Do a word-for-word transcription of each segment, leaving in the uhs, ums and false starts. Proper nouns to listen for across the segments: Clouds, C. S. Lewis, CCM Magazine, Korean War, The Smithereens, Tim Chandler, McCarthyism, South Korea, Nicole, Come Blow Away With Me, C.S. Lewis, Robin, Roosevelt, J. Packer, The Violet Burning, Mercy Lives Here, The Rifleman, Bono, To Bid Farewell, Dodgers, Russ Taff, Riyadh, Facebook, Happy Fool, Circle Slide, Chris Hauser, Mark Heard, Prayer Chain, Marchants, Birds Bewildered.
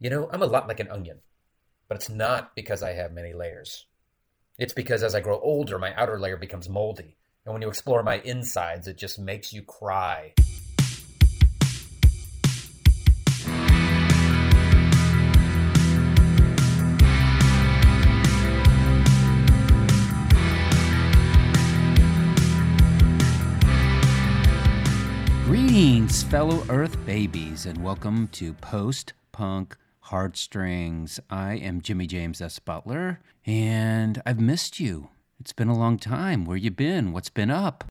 You know, I'm a lot like an onion, but it's not because I have many layers. It's because as I grow older, my outer layer becomes moldy. And when you explore my insides, it just makes you cry. Greetings, fellow Earth babies, and welcome to Post-Punk Heartstrings. I am Jimmy James S. Butler, and I've missed you. It's been a long time. Where you been? What's been up?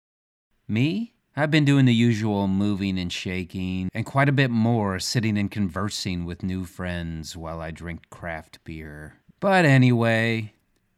Me? I've been doing the usual moving and shaking, and quite a bit more, sitting and conversing with new friends while I drink craft beer. But anyway,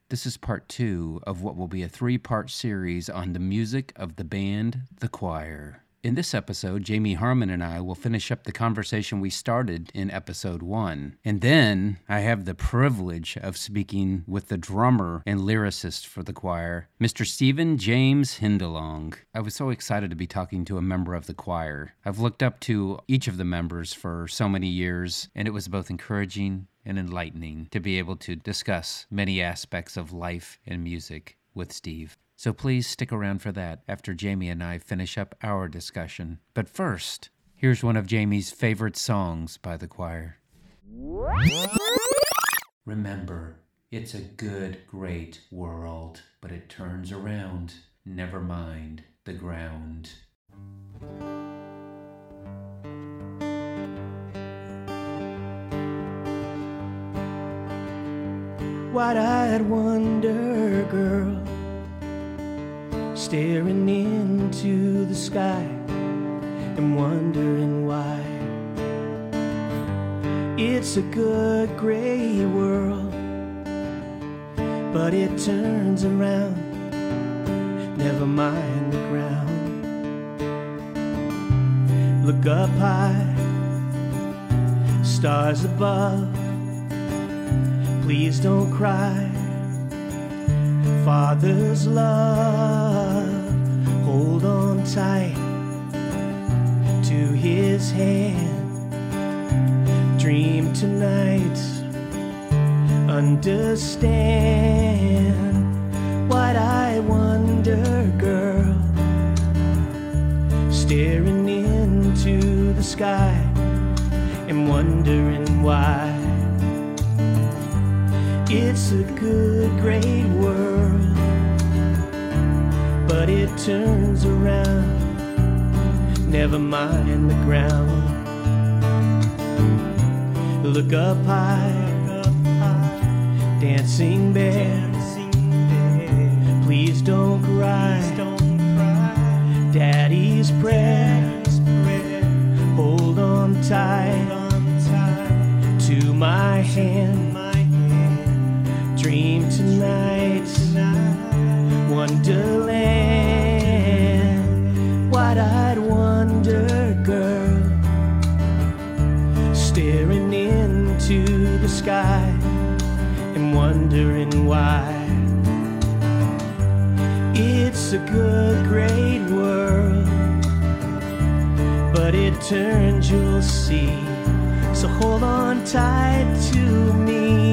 this is part two of what will be a three-part series on the music of the band The Choir. In this episode, Jamie Harmon and I will finish up the conversation we started in episode one. And then I have the privilege of speaking with the drummer and lyricist for the choir, Mister Stephen James Hindalong. I was so excited to be talking to a member of the choir. I've looked up to each of the members for so many years, and it was both encouraging and enlightening to be able to discuss many aspects of life and music with Steve. So please stick around for that after Jamie and I finish up our discussion. But first, here's one of Jamie's favorite songs by the choir. Remember, it's a good, great world, but it turns around. Never mind the ground. Wide-eyed wonder girl, staring into the sky and wondering why. It's a good, great world, but it turns around. Never mind the ground. Look up high, stars above. Please don't cry. Father's love, hold on tight to his hand. Dream tonight, understand. Wide-eyed wonder girl, staring into the sky and wondering why. It's a good, great world, but it turns around. Never mind the ground. Look up high, dancing bear. Please don't cry. Daddy's prayer, hold on tight to my hand. Dream tonight, wonderland. Wide-eyed wonder girl, staring into the sky and wondering why. It's a good, great world, but it turns, you'll see. So hold on tight to me.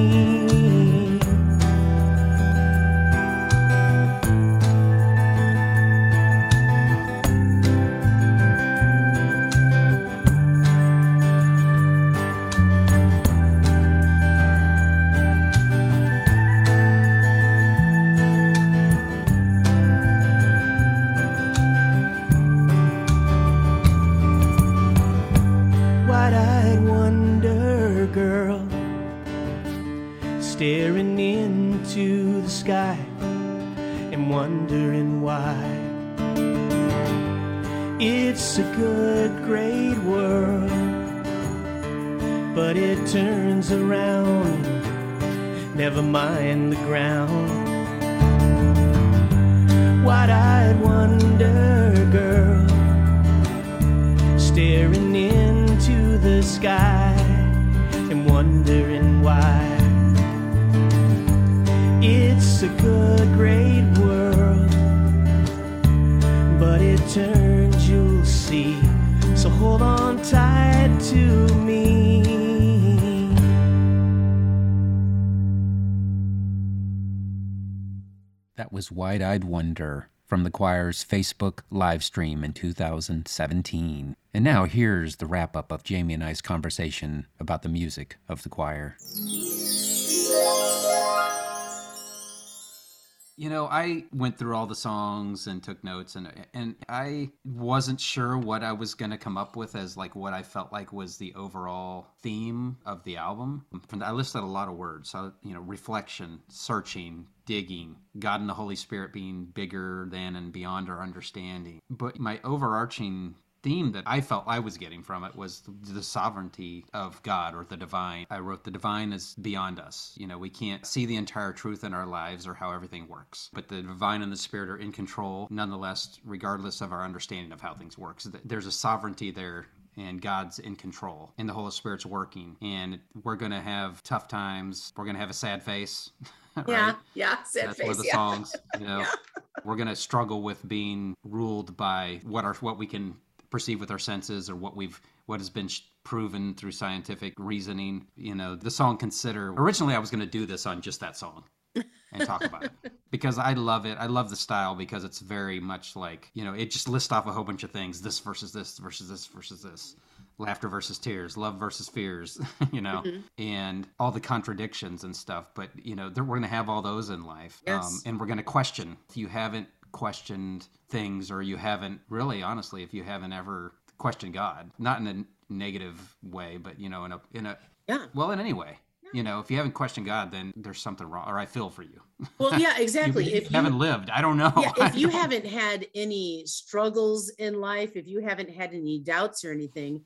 It's a good, great world, but it turns around. Never mind the ground. Wide-eyed wonder girl, staring into the sky and wondering why. It's a good, great world, but it turns, you'll see. So hold on tight to me. That was Wide-Eyed Wonder from the choir's Facebook live stream in two thousand seventeen. And now here's the wrap-up of Jamie and I's conversation about the music of the choir. You know, I went through all the songs and took notes, and and I wasn't sure what I was going to come up with as like what I felt like was the overall theme of the album. I listed a lot of words, so, you know, reflection, searching, digging, God and the Holy Spirit being bigger than and beyond our understanding. But my overarching theme that I felt I was getting from it was the sovereignty of God, or the divine. I wrote the divine is beyond us. You know, we can't see the entire truth in our lives or how everything works, but the divine and the spirit are in control nonetheless, regardless of our understanding of how things work. So there's a sovereignty there, and God's in control, and the Holy Spirit's working, and we're going to have tough times. We're going to have a sad face. Right? Yeah, yeah, sad That's face. That's one of the yeah. songs. You know, yeah. We're going to struggle with being ruled by what our, what we can perceive with our senses, or what we've what has been sh- proven through scientific reasoning. You know, the song Consider, originally I was going to do this on just that song and talk about it, because I love it. I love the style, because it's very much like, you know, it just lists off a whole bunch of things, this versus this versus this versus this, laughter versus tears, love versus fears, you know, mm-hmm. and all the contradictions and stuff. But, you know, we're going to have all those in life. Yes. Um, and we're going to question. If you haven't questioned things, or you haven't really, honestly, if you haven't ever questioned God, not in a negative way, but, you know, in a, in a, yeah. well, in any way, yeah. you know, if you haven't questioned God, then there's something wrong, or I feel for you. Well, yeah, exactly. you, if you haven't lived, I don't know. Yeah, if you haven't had any struggles in life, if you haven't had any doubts or anything,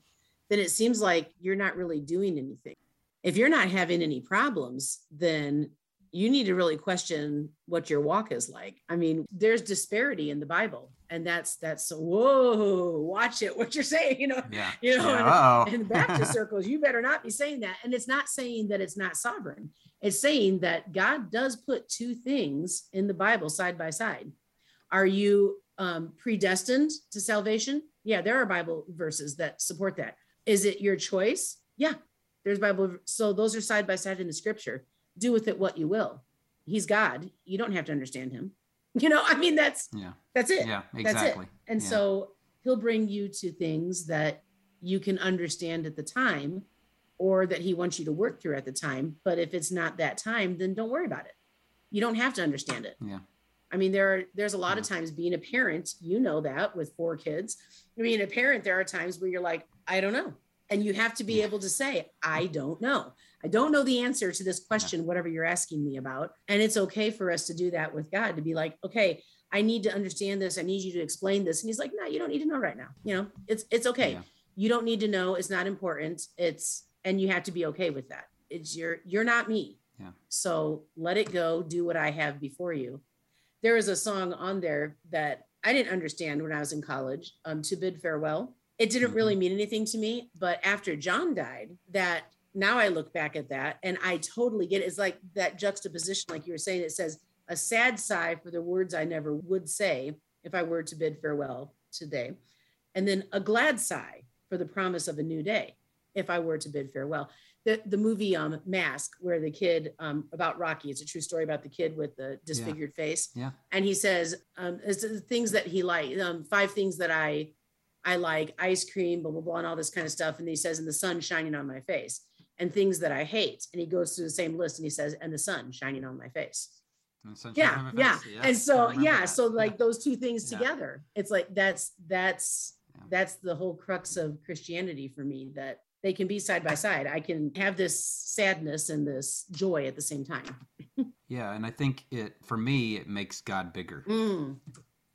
then it seems like you're not really doing anything. If you're not having any problems, then you need to really question what your walk is like. I mean, there's disparity in the Bible, and that's, that's, whoa, watch it, what you're saying, you know, yeah. you know, yeah. in, in Baptist circles, you better not be saying that. And it's not saying that it's not sovereign. It's saying that God does put two things in the Bible side by side. Are you um, predestined to salvation? Yeah, there are Bible verses that support that. Is it your choice? Yeah, there's Bible. So those are side by side in the scripture. Do with it what you will. He's God. You don't have to understand him. You know, I mean, that's, yeah. that's it. Yeah, exactly. That's it. And yeah. so he'll bring you to things that you can understand at the time, or that he wants you to work through at the time. But if it's not that time, then don't worry about it. You don't have to understand it. Yeah. I mean, there are, there's a lot yeah. of times being a parent, you know, that with four kids, being a parent, there are times where you're like, I don't know. And you have to be yeah. able to say, I don't know. I don't know the answer to this question, whatever you're asking me about. And it's okay for us to do that with God, to be like, okay, I need to understand this. I need you to explain this. And he's like, no, you don't need to know right now. You know, it's, it's okay. Yeah. You don't need to know. It's not important. It's, and you have to be okay with that. It's your, you're not me. Yeah. So let it go. Do what I have before you. There is a song on there that I didn't understand when I was in college, um, To Bid Farewell. It didn't really mean anything to me, but after John died, that now I look back at that and I totally get it. It's like that juxtaposition, like you were saying, it says a sad sigh for the words I never would say if I were to bid farewell today. And then a glad sigh for the promise of a new day if I were to bid farewell. The the movie um, Mask, where the kid um, about Rocky, it's a true story about the kid with the disfigured yeah. face. Yeah. And he says, um, it's the things that he liked, um, five things that I I like ice cream, blah, blah, blah, and all this kind of stuff. And he says, and the sun shining on my face, and things that I hate. And he goes through the same list and he says, and the sun shining on my face. Yeah, yeah. Face. Yes, and so, yeah. That. So like yeah. those two things yeah. together, it's like, that's, that's, yeah. that's the whole crux of Christianity for me, that they can be side by side. I can have this sadness and this joy at the same time. yeah. And I think it, for me, it makes God bigger. Mm.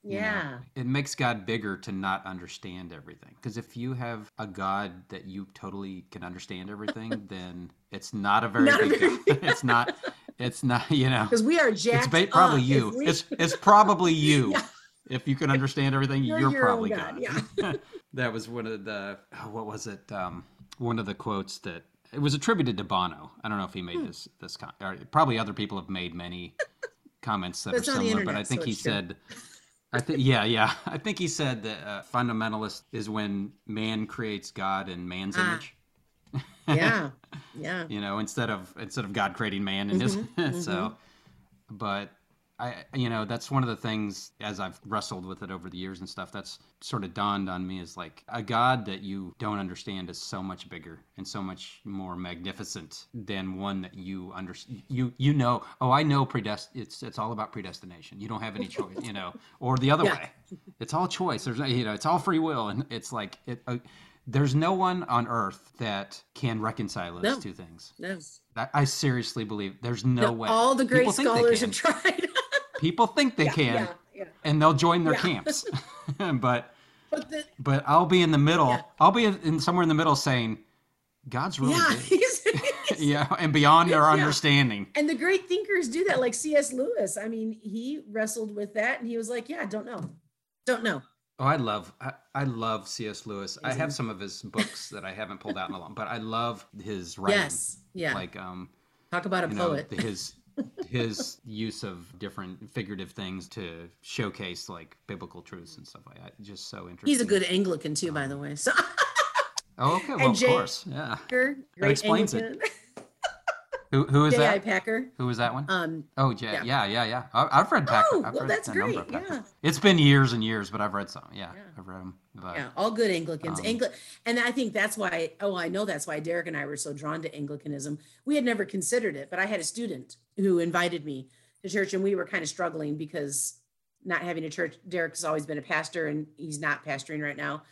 You yeah. know, it makes God bigger to not understand everything. Because if you have a God that you totally can understand everything, then it's not a very not big a very, God. It's not, it's not, you know. Because we are jacked It's probably up. you. We... It's it's probably you. yeah. If you can understand everything, you're, you're your probably God. God. Yeah. That was one of the, oh, what was it? Um, one of the quotes that, it was attributed to Bono. I don't know if he made hmm. this, this con- or probably other people have made many comments that That's are similar, internet, but I think so he true. said... I think, yeah, yeah. I think he said that uh, fundamentalist is when man creates God in man's ah, image. yeah, yeah. You know, instead of instead of God creating man in mm-hmm, his. Mm-hmm. So, but I, you know, that's one of the things as I've wrestled with it over the years and stuff, that's sort of dawned on me is like a God that you don't understand is so much bigger and so much more magnificent than one that you understand. You, you know, oh, I know predest. It's, it's all about predestination. You don't have any choice, you know, or the other yeah. way. It's all choice. There's no, you know, it's all free will. And it's like, it, uh, there's no one on earth that can reconcile those no. two things. No. I, I seriously believe there's no, no way. All the great scholars have tried. People think they yeah, can, yeah, yeah. and they'll join their yeah. camps. but but, the, but I'll be in the middle. Yeah. I'll be in somewhere in the middle saying, God's really yeah, good. He's, he's, yeah, and beyond our yeah. understanding. And the great thinkers do that, like C S Lewis. I mean, he wrestled with that, and he was like, yeah, don't know. Don't know. Oh, I love, I, I love C S Lewis. Isn't I have it? Some of his books that I haven't pulled out in a long, but I love his writing. Yes, yeah. Like, um, talk about a poet. Know, his... his use of different figurative things to showcase like biblical truths and stuff like that. Just so interesting. He's a good Anglican too, um, by the way. So oh, okay. Well, of J. course. Yeah. Packer, that explains Anglican. It. Who, who is J. that? J I. Packer. Who is that one? Um, oh, J. Yeah. Yeah. Yeah. yeah. I, I've read Packer. Oh, I've well, read that's great. Yeah. It's been years and years, but I've read some. Yeah. yeah. I've read them. But, yeah. All good Anglicans. Um, Angli- and I think that's why, oh, I know that's why Derek and I were so drawn to Anglicanism. We had never considered it, but I had a student who invited me to church, and we were kind of struggling because not having a church, Derek's always been a pastor and he's not pastoring right now.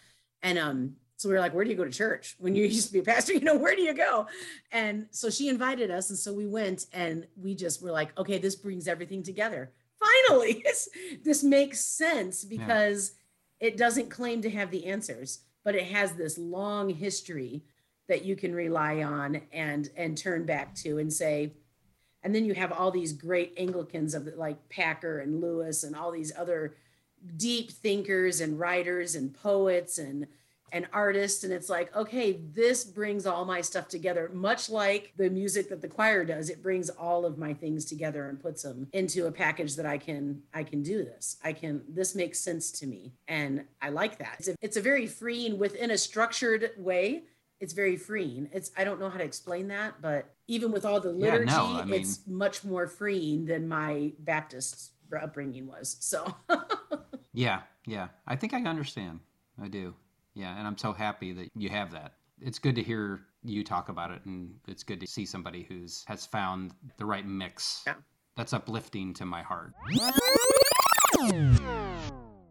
And um, so we were like, where do you go to church? When you used to be a pastor, you know, where do you go? And so she invited us. And so we went, and we just were like, okay, this brings everything together. Finally, this makes sense because yeah. it doesn't claim to have the answers, but it has this long history that you can rely on and, and turn back to and say, and then you have all these great Anglicans of like Packer and Lewis and all these other deep thinkers and writers and poets and, and artists. And it's like, okay, this brings all my stuff together, much like the music that the choir does. It brings all of my things together and puts them into a package that I can, I can do this. I can, this makes sense to me. And I like that. It's a, it's a very freeing within a structured way. It's very freeing. It's, I don't know how to explain that, but even with all the liturgy, yeah, no, I mean, it's much more freeing than my Baptist upbringing was. So yeah, yeah, I think I understand. I do. Yeah. And I'm so happy that you have that. It's good to hear you talk about it. And it's good to see somebody who's has found the right mix. Yeah. That's uplifting to my heart.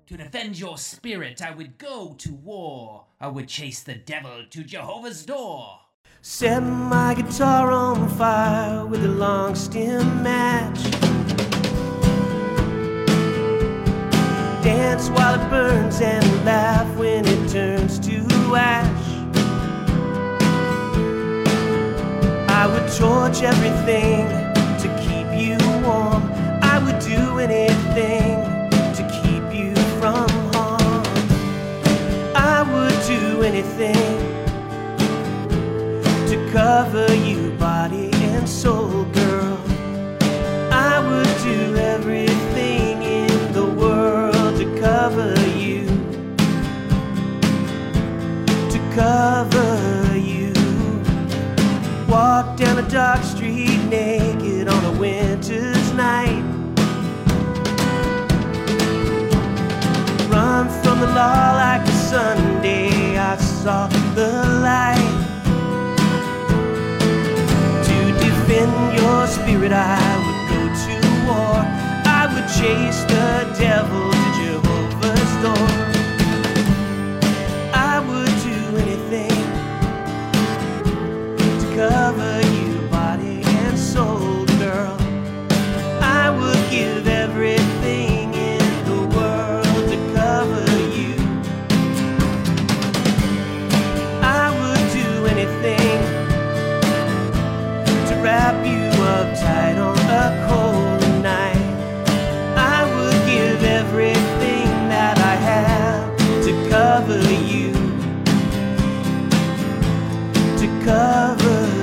To defend your spirit, I would go to war. I would chase the devil to Jehovah's door. Set my guitar on fire with a long stem match. Dance while it burns and laugh when it turns to ash. I would torch everything to keep you warm. I would do anything to keep you from harm. I would do anything to cover you, body and soul, girl. I would do everything in the world to cover you, to cover you. Walk down a dark street naked on a winter's night. Run from the law like the Sunday I saw the light. In your spirit I would go to war. I would chase the devil to Jehovah's door. I would do anything to cover you, body and soul, girl. I would give everything in the world to cover you. I would do anything to wrap you up tight on a cold night. I would give everything that I have to cover you, to cover you.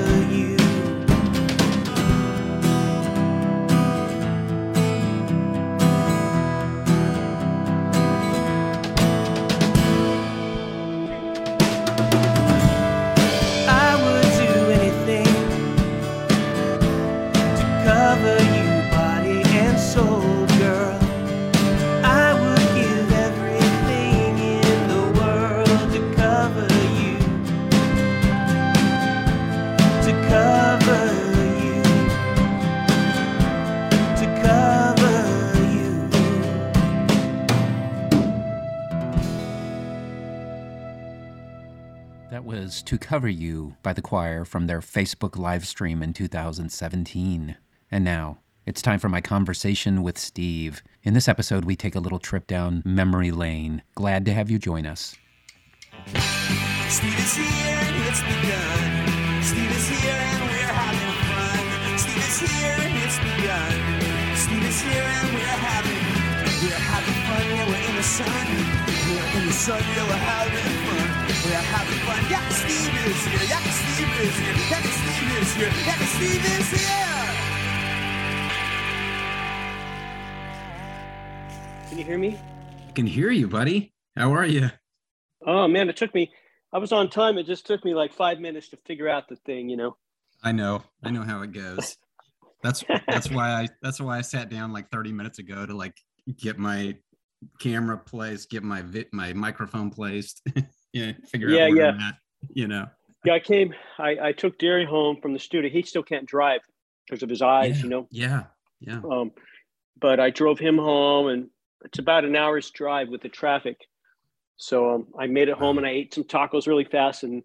Cover you by was To Cover You by the Choir from their Facebook live stream in two thousand seventeen. And now, it's time for my conversation with Steve. In this episode, we take a little trip down memory lane. Glad to have you join us. Steve is here and it's begun. Steve is here and we're having fun. Steve is here and it's begun. Steve is here and we're having fun. We're having fun, yeah, we're in the sun. We're in the sun, yeah, we're having fun. We're having fun, yeah, Steve is here. Yeah, Steve is here. Yeah, Steve is here. Yeah, Steve is here. Can you hear me? I can hear you, buddy. How are you? Oh, man, it took me. I was on time. It just took me like five minutes to figure out the thing, you know? I know. I know how it goes. That's that's why I that's why I sat down like thirty minutes ago to like get my camera placed, get my vi- my microphone placed. yeah, figure yeah, out where yeah. I'm at, you know? Yeah, I came. I, I took Derri home from the studio. He still can't drive because of his eyes, yeah, you know? Yeah, yeah. Um, but I drove him home, and it's about an hour's drive with the traffic. So um, I made it home and I ate some tacos really fast and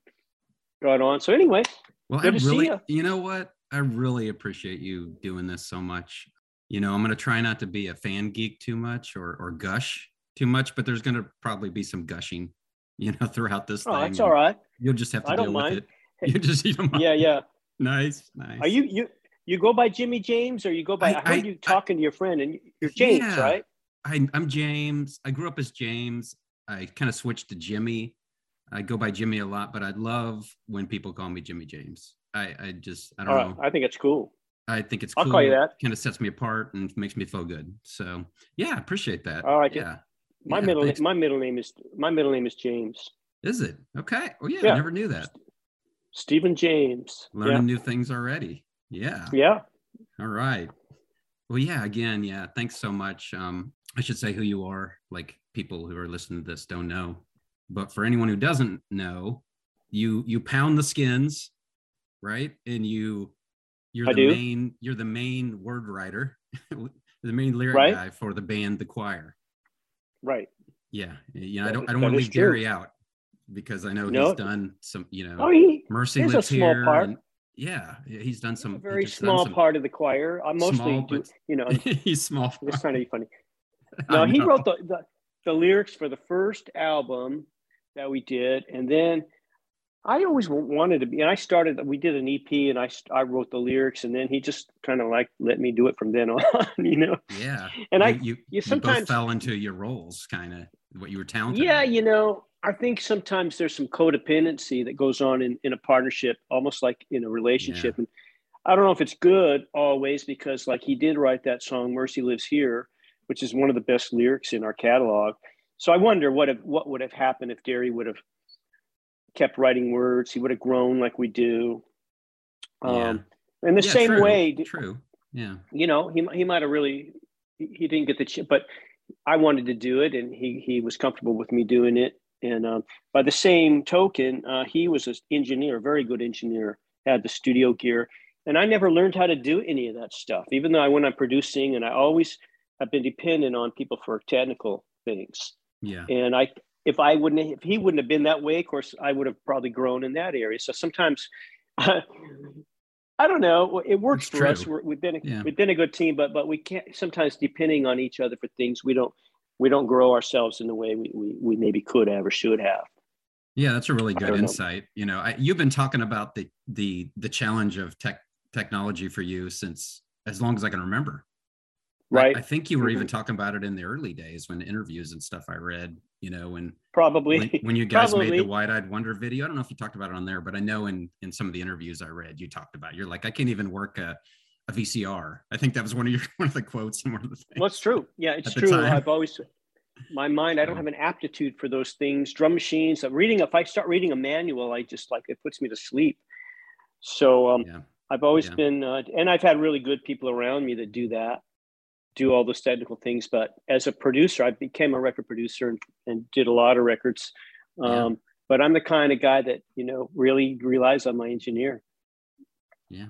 got on. So anyway, well, good I to really, see you. You know what? I really appreciate you doing this so much. You know, I'm going to try not to be a fan geek too much or or gush too much, but there's going to probably be some gushing, you know, throughout this oh, thing. Oh, that's all right. You'll just have to I deal don't with mind. it. You just, you don't mind. Yeah, yeah. Nice, nice. Are you, you, you go by Jimmy James or you go by, I, I heard I, you talking I, to your friend and you're James, yeah. right? I, I'm James. I grew up as James. I kind of switched to Jimmy. I go by Jimmy a lot, but I love when people call me Jimmy James. I, I just, I don't uh, know. I think it's cool. I think it's I'll cool. I'll call you that. It kind of sets me apart and makes me feel good. So yeah, I appreciate that. All right. Yeah. My yeah, middle, my middle name is, my middle name is James. Is it? Okay. Well, yeah, yeah. I never knew that. Stephen James. Learning yeah. new things already. Yeah. Yeah. All right. Well, yeah, again, yeah. Thanks so much. Um, I should say who you are, like people who are listening to this don't know. But for anyone who doesn't know, you you pound the skins, right? And you you're I the do. main you're the main word writer, the main lyric right? guy for the band The Choir. Right. Yeah. You know, that, I don't I don't want to leave Derri out because I know no. he's done some, you know, oh, he, Mercy Lives Here. Part. Yeah, he's done some he's a very small part of the choir. I mostly small, do, you know he's small. It's trying to be funny. No, he wrote the, the, the lyrics for the first album that we did. And then I always wanted to be, and I started, we did an E P and I, I wrote the lyrics and then he just kind of like let me do it from then on, you know? Yeah. And you, I, you, you sometimes you both fell into your roles, kind of what you were talented. Yeah. At. You know, I think sometimes there's some codependency that goes on in, in a partnership, almost like in a relationship. Yeah. And I don't know if it's good always because like he did write that song, Mercy Lives Here, which is one of the best lyrics in our catalog. So I wonder what if, what would have happened if Derri would have kept writing words. He would have grown like we do. Yeah. Um, and the yeah, same true. way, true. Yeah. You know, he he might have really he didn't get the ch- but I wanted to do it, and he he was comfortable with me doing it. And um, by the same token, uh, he was an engineer, a very good engineer, had the studio gear, and I never learned how to do any of that stuff. Even though I went on producing, and I always I've been dependent on people for technical things. Yeah. And I, if I wouldn't, if he wouldn't have been that way, of course, I would have probably grown in that area. So sometimes, uh, I don't know, it works for us. We're, we've been, yeah. we've been a good team, but, but we can't, sometimes depending on each other for things, we don't, we don't grow ourselves in the way we, we, we maybe could have or should have. Yeah. That's a really good insight. Know. You know, I, you've been talking about the, the, the challenge of tech technology for you since as long as I can remember. Right. I think you were even talking about it in the early days when interviews and stuff I read, you know, when probably when, when you guys probably. made the Wide-Eyed Wonder video. I don't know if you talked about it on there, but I know in, in some of the interviews I read, you talked about, you're like, I can't even work a, a V C R. I think that was one of your, one of the quotes. And one of the things. Well, it's true. Yeah, it's true. I've always, my mind, I don't have an aptitude for those things. Drum machines, I'm reading, if I start reading a manual, I just like, it puts me to sleep. So um, yeah. I've always yeah. been, uh, and I've had really good people around me that do that. do all those technical things, but as a producer, I became a record producer and, and did a lot of records. Um, yeah. But I'm the kind of guy that, you know, really relies on my engineer. Yeah.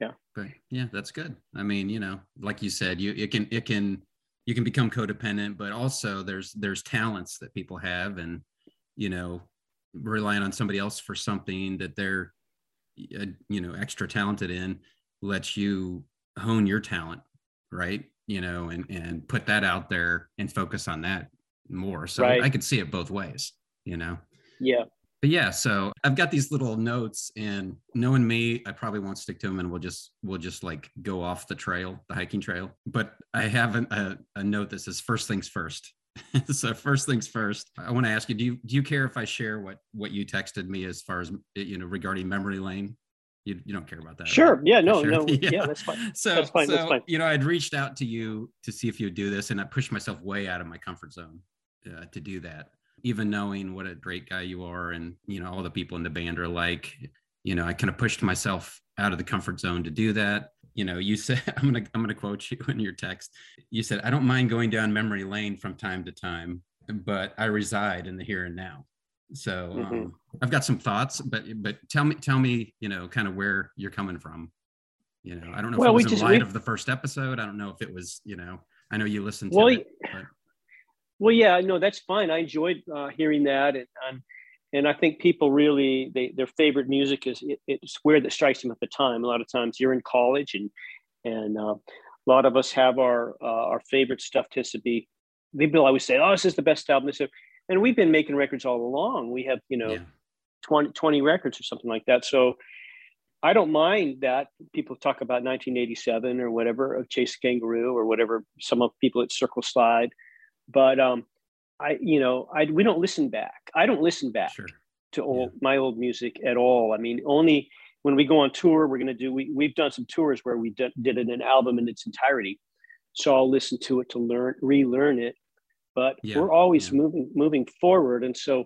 Yeah. But yeah, that's good. I mean, you know, like you said, you, it can, it can, you can become codependent, but also there's, there's talents that people have and, you know, relying on somebody else for something that they're, you know, extra talented in lets you hone your talent, right? You know, and, and put that out there and focus on that more. So right. I could see it both ways, you know? Yeah. But yeah, so I've got these little notes, and knowing me, I probably won't stick to them, and we'll just, we'll just like go off the trail, the hiking trail. But I have an, a, a note that says first things first. So first things first, I want to ask you, do you, do you care if I share what, what you texted me as far as, you know, regarding memory lane? You, you don't care about that. Sure. Right? Yeah, no, sure. no. Yeah. yeah, that's fine. So, that's fine. So that's fine. You know, I'd reached out to you to see if you would do this, and I pushed myself way out of my comfort zone uh, to do that. Even knowing what a great guy you are, and, you know, all the people in the band are like, you know, I kind of pushed myself out of the comfort zone to do that. You know, you said, I'm going to, I'm going to quote you in your text. You said, I don't mind going down memory lane from time to time, but I reside in the here and now. So um, mm-hmm. I've got some thoughts, but, but tell me, tell me, you know, kind of where you're coming from. You know, I don't know well, if it was we in just, light we... of the first episode. I don't know if it was, you know, I know you listened to well, it. But... Well, yeah, no, that's fine. I enjoyed uh, hearing that. And, um, and I think people really, they, their favorite music is, it, it's where that strikes them at the time. A lot of times you're in college, and, and uh, a lot of us have our, uh, our favorite stuff tends to be, people always say, oh, this is the best album. This is, And we've been making records all along. We have, you know, yeah. twenty, twenty records or something like that. So I don't mind that people talk about nineteen eighty-seven or whatever, of Chase the Kangaroo or whatever, some of people at Circle Slide. But um, I, you know, I, we don't listen back. I don't listen back sure. to old, yeah. my old music at all. I mean, only when we go on tour, we're going to do, we, we've done some tours where we did, did an album in its entirety. So I'll listen to it to learn, relearn it. But yeah, we're always yeah. moving moving forward. And so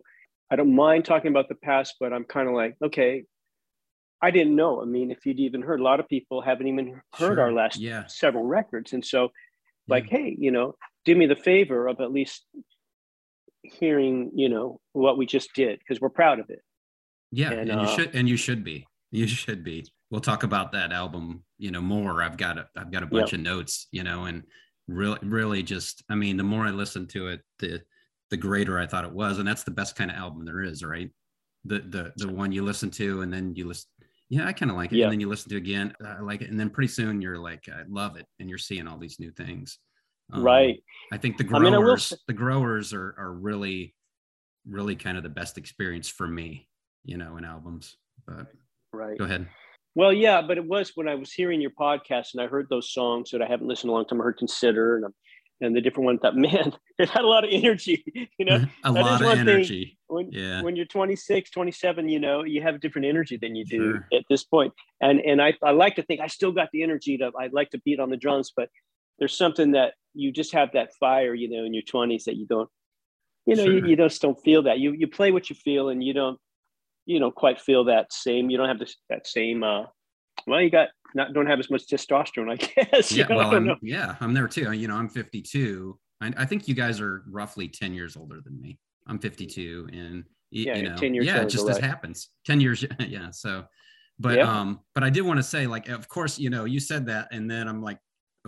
I don't mind talking about the past, but I'm kind of like, okay, I didn't know. I mean, if you'd even heard, a lot of people haven't even heard sure. our last yeah. several records. And so yeah. like, hey, you know, do me the favor of at least hearing, you know, what we just did, because we're proud of it. Yeah, and, and uh, you should and you should be. You should be. We'll talk about that album, you know, more. I've got a, I've got a bunch yeah. of notes, you know, and really, really just, I mean, the more I listened to it, the the greater I thought it was. And that's the best kind of album there is, right? The the the one you listen to and then you listen, yeah, I kind of like it. Yeah. And then you listen to it again, I like it. And then pretty soon you're like, I love it. And you're seeing all these new things. Um, right. I think the growers, I mean, I will... the growers are are really, really kind of the best experience for me, you know, in albums. But right. go ahead. Well, yeah, but it was when I was hearing your podcast and I heard those songs that I haven't listened to in a long time. I heard Consider and, and the different ones. I thought, man, it had a lot of energy, you know? a that lot is one of energy. When, yeah. when you're twenty-six, twenty-seven, you know, you have different energy than you do sure. at this point. And and I, I like to think I still got the energy to, I'd like to beat on the drums, but there's something that you just have that fire, you know, in your twenties that you don't, you know, sure. you, you just don't feel that. You you play what you feel and you don't, you don't quite feel that same, you don't have this, that same, uh, well, you got, not, don't have as much testosterone, I guess. Yeah, you know, well, I I'm, yeah, I'm there too. You know, I'm fifty-two. I, I think you guys are roughly ten years older than me. I'm fifty-two and, yeah, you know, ten years yeah, it just this happens. ten years, yeah, so, but, yeah. um, but I did want to say, like, of course, you know, you said that and then I'm like,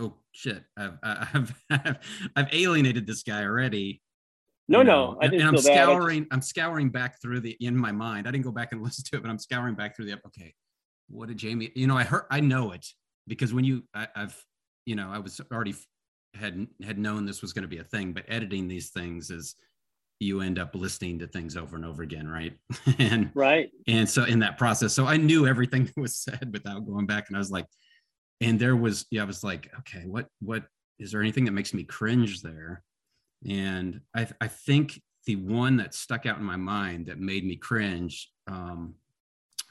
oh, shit, I've, I've, I've, I've alienated this guy already. No, you know, no, I didn't. And I'm feel scouring. That. I'm scouring back through the in my mind. I didn't go back and listen to it, but I'm scouring back through the. Okay, what did Jamie? You know, I heard. I know it because when you, I, I've, you know, I was already had had known this was going to be a thing. But editing these things is, you end up listening to things over and over again, right? and right. And so in that process, so I knew everything that was said without going back, and I was like, and there was, yeah, I was like, okay, what, what is there anything that makes me cringe there? And I, I think the one that stuck out in my mind that made me cringe um,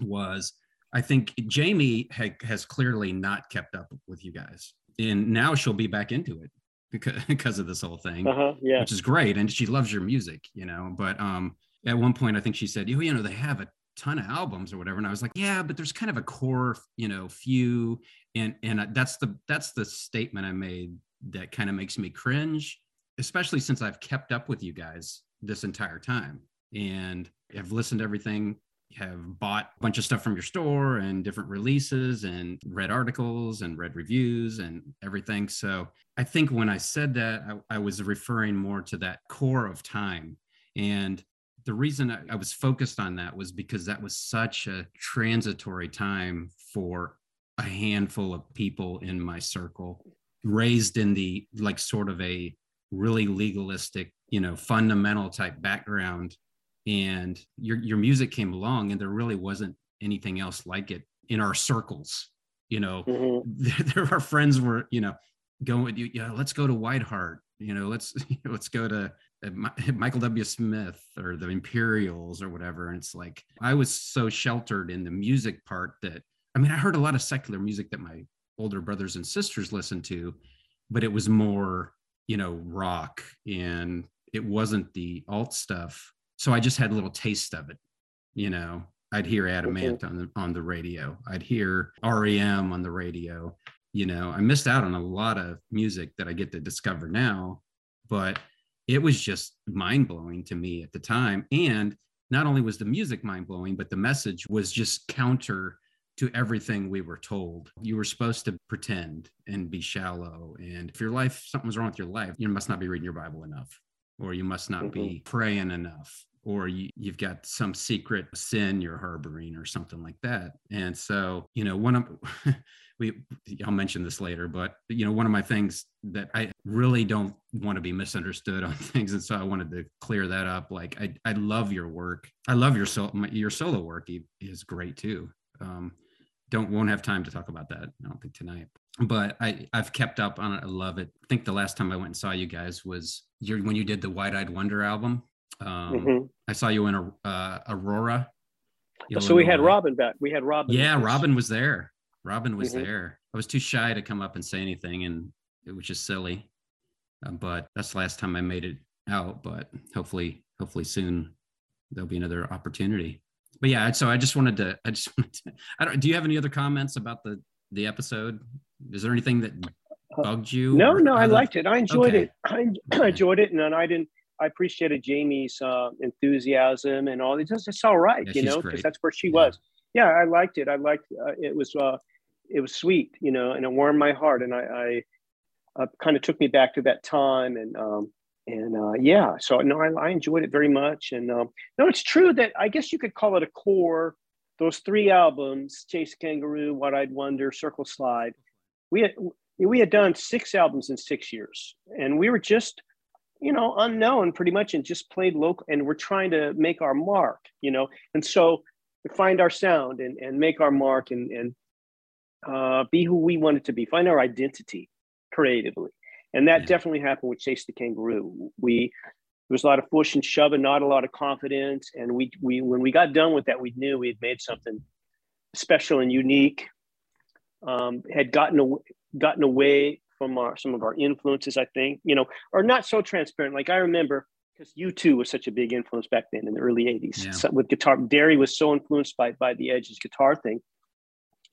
was, I think Jamie ha- has clearly not kept up with you guys. And now she'll be back into it because, because of this whole thing, uh-huh, yeah. which is great. And she loves your music, you know, but um, at one point, I think she said, oh, you know, they have a ton of albums or whatever. And I was like, yeah, but there's kind of a core, you know, few. And and that's the that's the statement I made that kind of makes me cringe. Especially since I've kept up with you guys this entire time and have listened to everything, have bought a bunch of stuff from your store and different releases and read articles and read reviews and everything. So I think when I said that, I, I was referring more to that core of time. And the reason I, I was focused on that was because that was such a transitory time for a handful of people in my circle, raised in the like sort of a really legalistic, you know, fundamental type background. And your your music came along and there really wasn't anything else like it in our circles. You know, mm-hmm. there, there our friends were, you know, going, you yeah, let's go to Whiteheart, you know, let's you know, let's go to Michael W. Smith or the Imperials or whatever. And it's like, I was so sheltered in the music part that, I mean, I heard a lot of secular music that my older brothers and sisters listened to, but it was more, you know, rock, and it wasn't the alt stuff. So I just had a little taste of it, you know. I'd hear Adamant on the, on the radio. I'd hear R E M on the radio. You know, I missed out on a lot of music that I get to discover now, but it was just mind-blowing to me at the time. And not only was the music mind-blowing, but the message was just counter to everything we were told. You were supposed to pretend and be shallow. And if your life, something's wrong with your life, you must not be reading your Bible enough, or you must not mm-hmm. be praying enough, or you, you've got some secret sin you're harboring or something like that. And so, you know, one of, we, I'll mention this later, but, you know, one of my things that I really don't want to be misunderstood on things. And so I wanted to clear that up. Like, I I love your work. I love your, sol- my, your solo work is great too. Um, don't, won't have time to talk about that, I don't think tonight, but I, I've kept up on it. I love it. I think the last time I went and saw you guys was your, when you did the Wide-Eyed Wonder album. Um, mm-hmm. I saw you in a, uh, Aurora. Illinois. So we had Robin back. We had Robin. Yeah, Robin was there. Robin was mm-hmm. there. I was too shy to come up and say anything, and it was just silly. Uh, but that's the last time I made it out. But hopefully, hopefully soon there'll be another opportunity. But yeah, so I just wanted to. I just. Wanted to, I don't. Do you have any other comments about the the episode? Is there anything that bugged you? Uh, no, or, no, I, I liked it. I enjoyed okay. it. I, I enjoyed it, and then I didn't. I appreciated Jamie's uh, enthusiasm and all. It's just, it's all right, yeah, you know, because that's where she yeah. was. Yeah, I liked it. I liked uh, it was uh, it was sweet, you know, and it warmed my heart. And I, I uh, kind of took me back to that time. And um, and uh, yeah, so no, I, I enjoyed it very much. And um, no, it's true that I guess you could call it a core. Those three albums: Chase the Kangaroo, Wide-Eyed Wonder, Circle Slide. We had, we had done six albums in six years, and we were just, you know, unknown pretty much, and just played local, and we're trying to make our mark, you know, and so find our sound and, and make our mark and, and uh, be who we wanted to be, find our identity creatively. And that yeah. definitely happened with Chase the Kangaroo. We, there was a lot of push and shove and not a lot of confidence. And we, we, when we got done with that, we knew we had made something special and unique, um, had gotten, a, gotten away from our, some of our influences, I think, you know, are not so transparent. Like I remember, because U two was such a big influence back then in the early eighties yeah. so, with guitar. Derri was so influenced by by the Edge's guitar thing.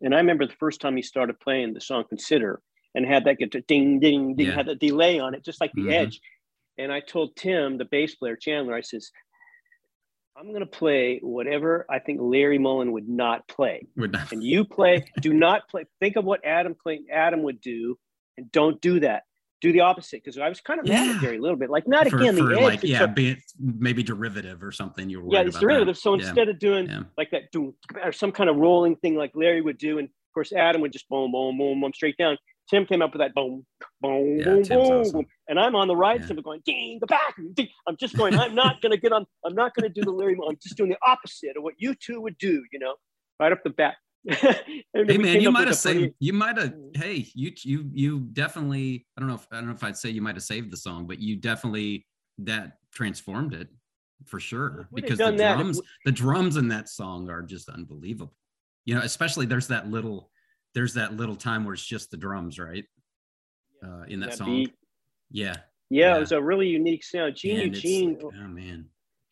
And I remember the first time he started playing the song Consider and had that guitar, ding, ding, ding, yeah. had that delay on it, just like the mm-hmm. Edge. And I told Tim, the bass player, Chandler, I says, I'm going to play whatever I think Larry Mullen would not play. Would not. And you play, do not play. Think of what Adam Clayton, Adam would do. And don't do that. Do the opposite. Because I was kind of mad at Derri a little bit. Like, not for, again, for the edge. Like, yeah, so, be it maybe derivative or something. You were yeah, it's about derivative. That. So yeah. instead of doing yeah. like that, or some kind of rolling thing like Larry would do, and of course Adam would just boom, boom, boom, boom, straight down. Tim came up with that boom, boom, yeah, boom, Tim's boom, awesome. Boom. And I'm on the right yeah. side going, ding, the back, ding. I'm just going, I'm not going to get on, I'm not going to do the Larry. I'm just doing the opposite of what you two would do, you know, right up the bat. Hey man, you might have saved. You might have. Hey, you you you definitely. I don't know if I don't know if I'd say you might have saved the song, but you definitely that transformed it for sure. Because the drums, the drums in that song are just unbelievable. You know, especially there's that little there's that little time where it's just the drums, right? Uh, in that, that song, beat. Yeah, yeah, yeah. It was a really unique sound. Gene and Eugene. Like, oh man,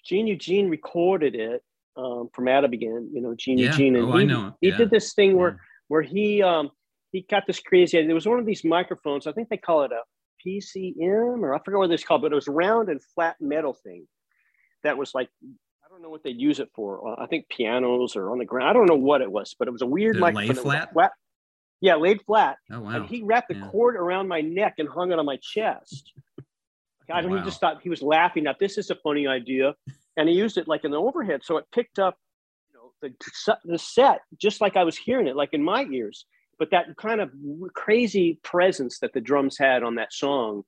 Gene Eugene recorded it. Um, from Adam again, you know, Gene yeah. Eugene, and oh, he, yeah. he did this thing where yeah. where he um, he got this crazy. There was one of these microphones. I think they call it a P C M, or I forget what it's called, but it was round and flat metal thing that was like, I don't know what they'd use it for. I think pianos or on the ground. I don't know what it was, but it was a weird microphone. Laid flat? flat. Yeah, laid flat. Oh wow! And he wrapped the yeah. cord around my neck and hung it on my chest. I don't. Wow. He just thought he was laughing. Now this is a funny idea. and he used it like in the overhead, so it picked up, you know, the the set just like I was hearing it, like in my ears. But that kind of crazy presence that the drums had on that song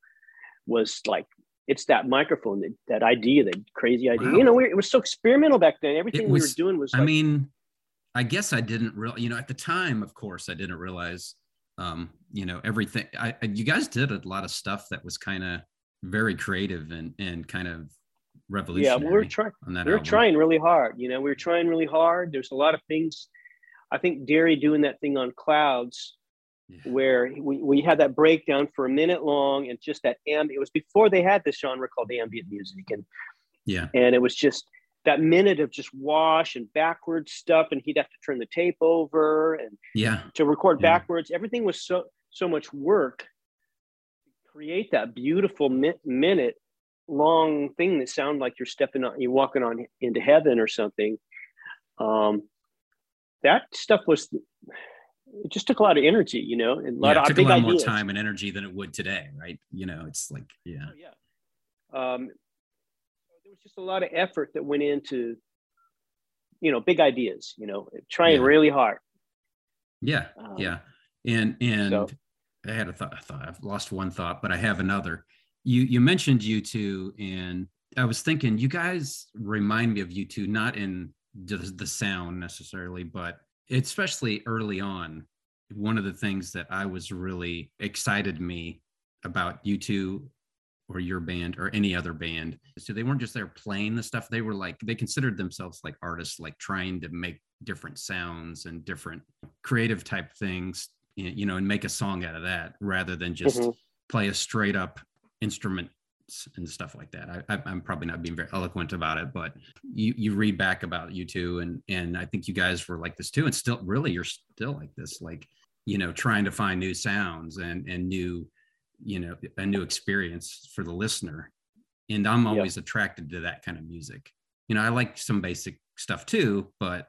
was like, it's that microphone, that, that idea, that crazy idea. Wow. You know, we, it was so experimental back then. Everything was, we were doing was. Like, I mean, I guess I didn't real, you know, at the time, of course, I didn't realize, um, you know, everything. I, you guys did a lot of stuff that was kind of very creative and and kind of revolutionary. Yeah, we were trying. We were album. trying really hard. You know, we were trying really hard. There's a lot of things. I think Derri doing that thing on Clouds, yeah, where we, we had that breakdown for a minute long, and just that amb- it was before they had this genre called ambient music, and yeah, and it was just that minute of just wash and backwards stuff, and he'd have to turn the tape over and yeah, to record yeah. backwards. Everything was so so much work to create that beautiful mi- minute long thing that sounded like you're stepping on, you're walking on into heaven or something. Um, that stuff was, it just took a lot of energy, you know, and a lot yeah, of, it took big a lot ideas. more time and energy than it would today, right? You know, it's like, yeah. Oh, yeah. Um, there was just a lot of effort that went into, you know, big ideas, you know, trying yeah. really hard. Yeah, um, yeah. And and so. I had a thought, I thought, I've lost one thought, but I have another. You, you mentioned U two, and I was thinking, you guys remind me of U two, not in the sound necessarily, but especially early on, one of the things that I was really excited me about U two or your band or any other band, so they weren't just there playing the stuff, they were like, they considered themselves like artists, like trying to make different sounds and different creative type things, you know, and make a song out of that rather than just mm-hmm. play a straight up instrument and stuff like that. I, I'm probably not being very eloquent about it, but you, you read back about U two, and and I think you guys were like this too, and still really you're still like this, like, you know, trying to find new sounds and and new, you know, a new experience for the listener. And I'm always yep. attracted to that kind of music. You know, I like some basic stuff too, but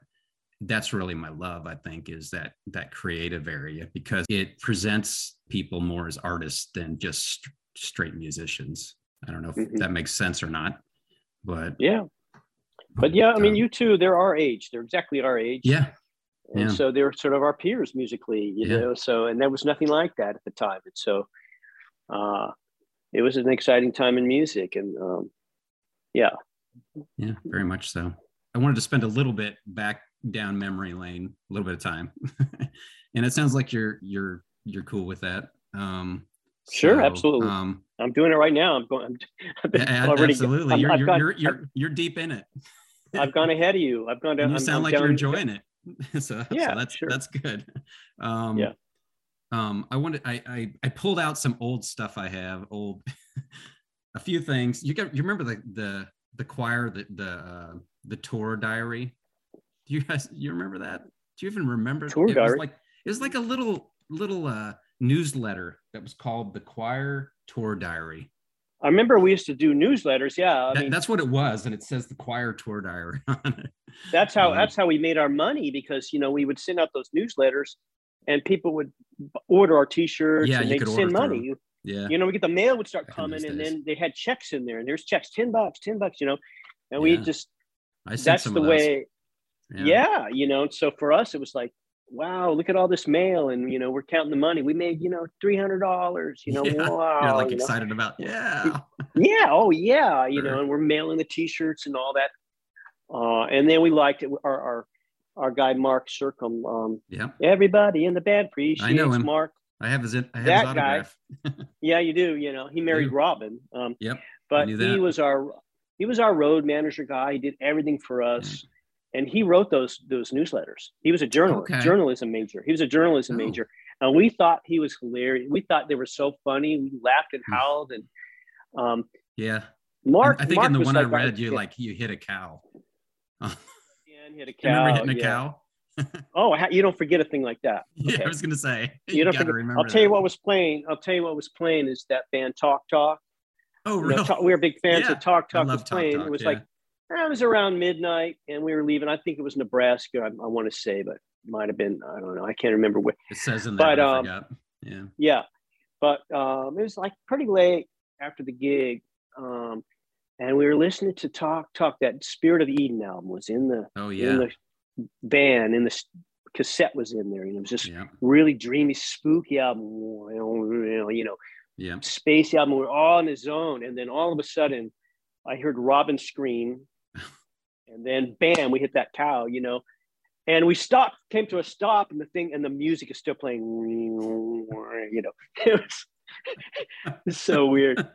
that's really my love, I think, is that that creative area, because it presents people more as artists than just straight musicians. I don't know if mm-hmm. that makes sense or not, but yeah, but yeah, I mean, um, you two, they're our age. They're exactly our age. Yeah, and yeah. so they're sort of our peers musically, you yeah. know. So, and there was nothing like that at the time, and so uh, it was an exciting time in music, and um, yeah, yeah, very much so. I wanted to spend a little bit back down memory lane, a little bit of time, and it sounds like you're you're you're cool with that. Um, Sure, so, absolutely. Um, I'm doing it right now. I'm going. I've been already, absolutely, I'm, you're, I've you're, gone, you're you're you're deep in it. I've gone ahead of you. I've gone down. You sound I'm, like I'm you're enjoying it. So yeah, so that's sure. that's good. Um, yeah. Um, I wanted. I, I I pulled out some old stuff I have. Old, a few things. You got. You remember the the the choir the the uh, the tour diary? Do you guys? You remember that? Do you even remember? Tour it diary. Was like it was like a little little. Uh, newsletter that was called The Choir Tour Diary. I remember we used to do newsletters. Yeah, I that, mean, that's what it was, and it says The Choir Tour Diary on it. That's how um, that's how we made our money, because, you know, we would send out those newsletters, and people would order our T-shirts, yeah, and they'd send money. Them. Yeah, you know, we get the mail would start Back coming, and then they had checks in there, and there's checks, ten bucks, ten bucks, you know, and yeah. we just I that's the way. Yeah. yeah, you know, so for us it was like, wow, look at all this mail, and, you know, we're counting the money we made, you know, three hundred dollars, you know. Yeah, wow, you're like, you excited know? About yeah yeah oh yeah you sure. know, and we're mailing the T-shirts and all that, uh and then we liked it. Our our, our guy Mark Sercum, um yeah everybody in the band appreciates I know him. Mark, I have his, I have that his autograph. Guy yeah you do, you know, he married Robin, um yep but he was our he was our road manager guy. He did everything for us. Yeah. And he wrote those those newsletters. He was a journal, okay. journalism major. He was a journalism oh. major. And we thought he was hilarious. We thought they were so funny. We laughed and howled. And um, yeah. Mark, I think Mark in the one like, I read, you like, you hit a cow. Dan hit a cow. You remember hitting yeah. a cow? Oh, you don't forget a thing like that. Okay. Yeah, I was going to say. You, you don't forget. Remember I'll tell that. you what was playing. I'll tell you what was playing is that band Talk Talk. Oh, really? You know, talk, we were big fans yeah. of Talk Talk. I love was Talk playing. Talk, it was yeah. like. It was around midnight, and we were leaving. I think it was Nebraska, I, I want to say, but might have been, I don't know. I can't remember what. It says in there, but, um, I forgot. Yeah. Yeah. But um, it was like pretty late after the gig. Um, and we were listening to Talk Talk. That Spirit of Eden album was in the oh yeah in the van, in the cassette was in there, and it was just yeah. really dreamy, spooky album, you know, yeah, space album. We're all on his own, and then all of a sudden, I heard Robin scream, and then bam, we hit that cow, you know. And we stopped, came to a stop, and the thing, and the music is still playing, you know. It was so weird.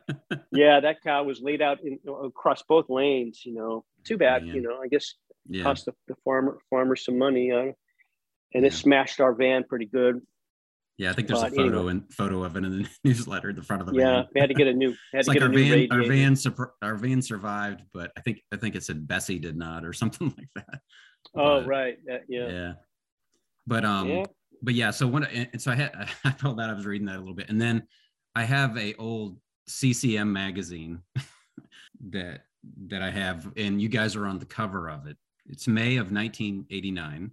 Yeah, that cow was laid out in, across both lanes, you know. Too bad, yeah. you know. I guess it yeah. cost the, the farmer farmer some money, uh, and it yeah. smashed our van pretty good. Yeah, I think there's but a photo anyway. and photo of it in the newsletter at the front of the van. Yeah, we had to get a new. Had to like get our, a new van, our van, our van survived, but I think I think it said Bessie did not, or something like that. Oh but, right, uh, yeah, yeah. But um, yeah. but yeah. So when and so I had I told that I was reading that a little bit, and then I have a old C C M magazine that that I have, and you guys are on the cover of it. It's May of nineteen eighty-nine,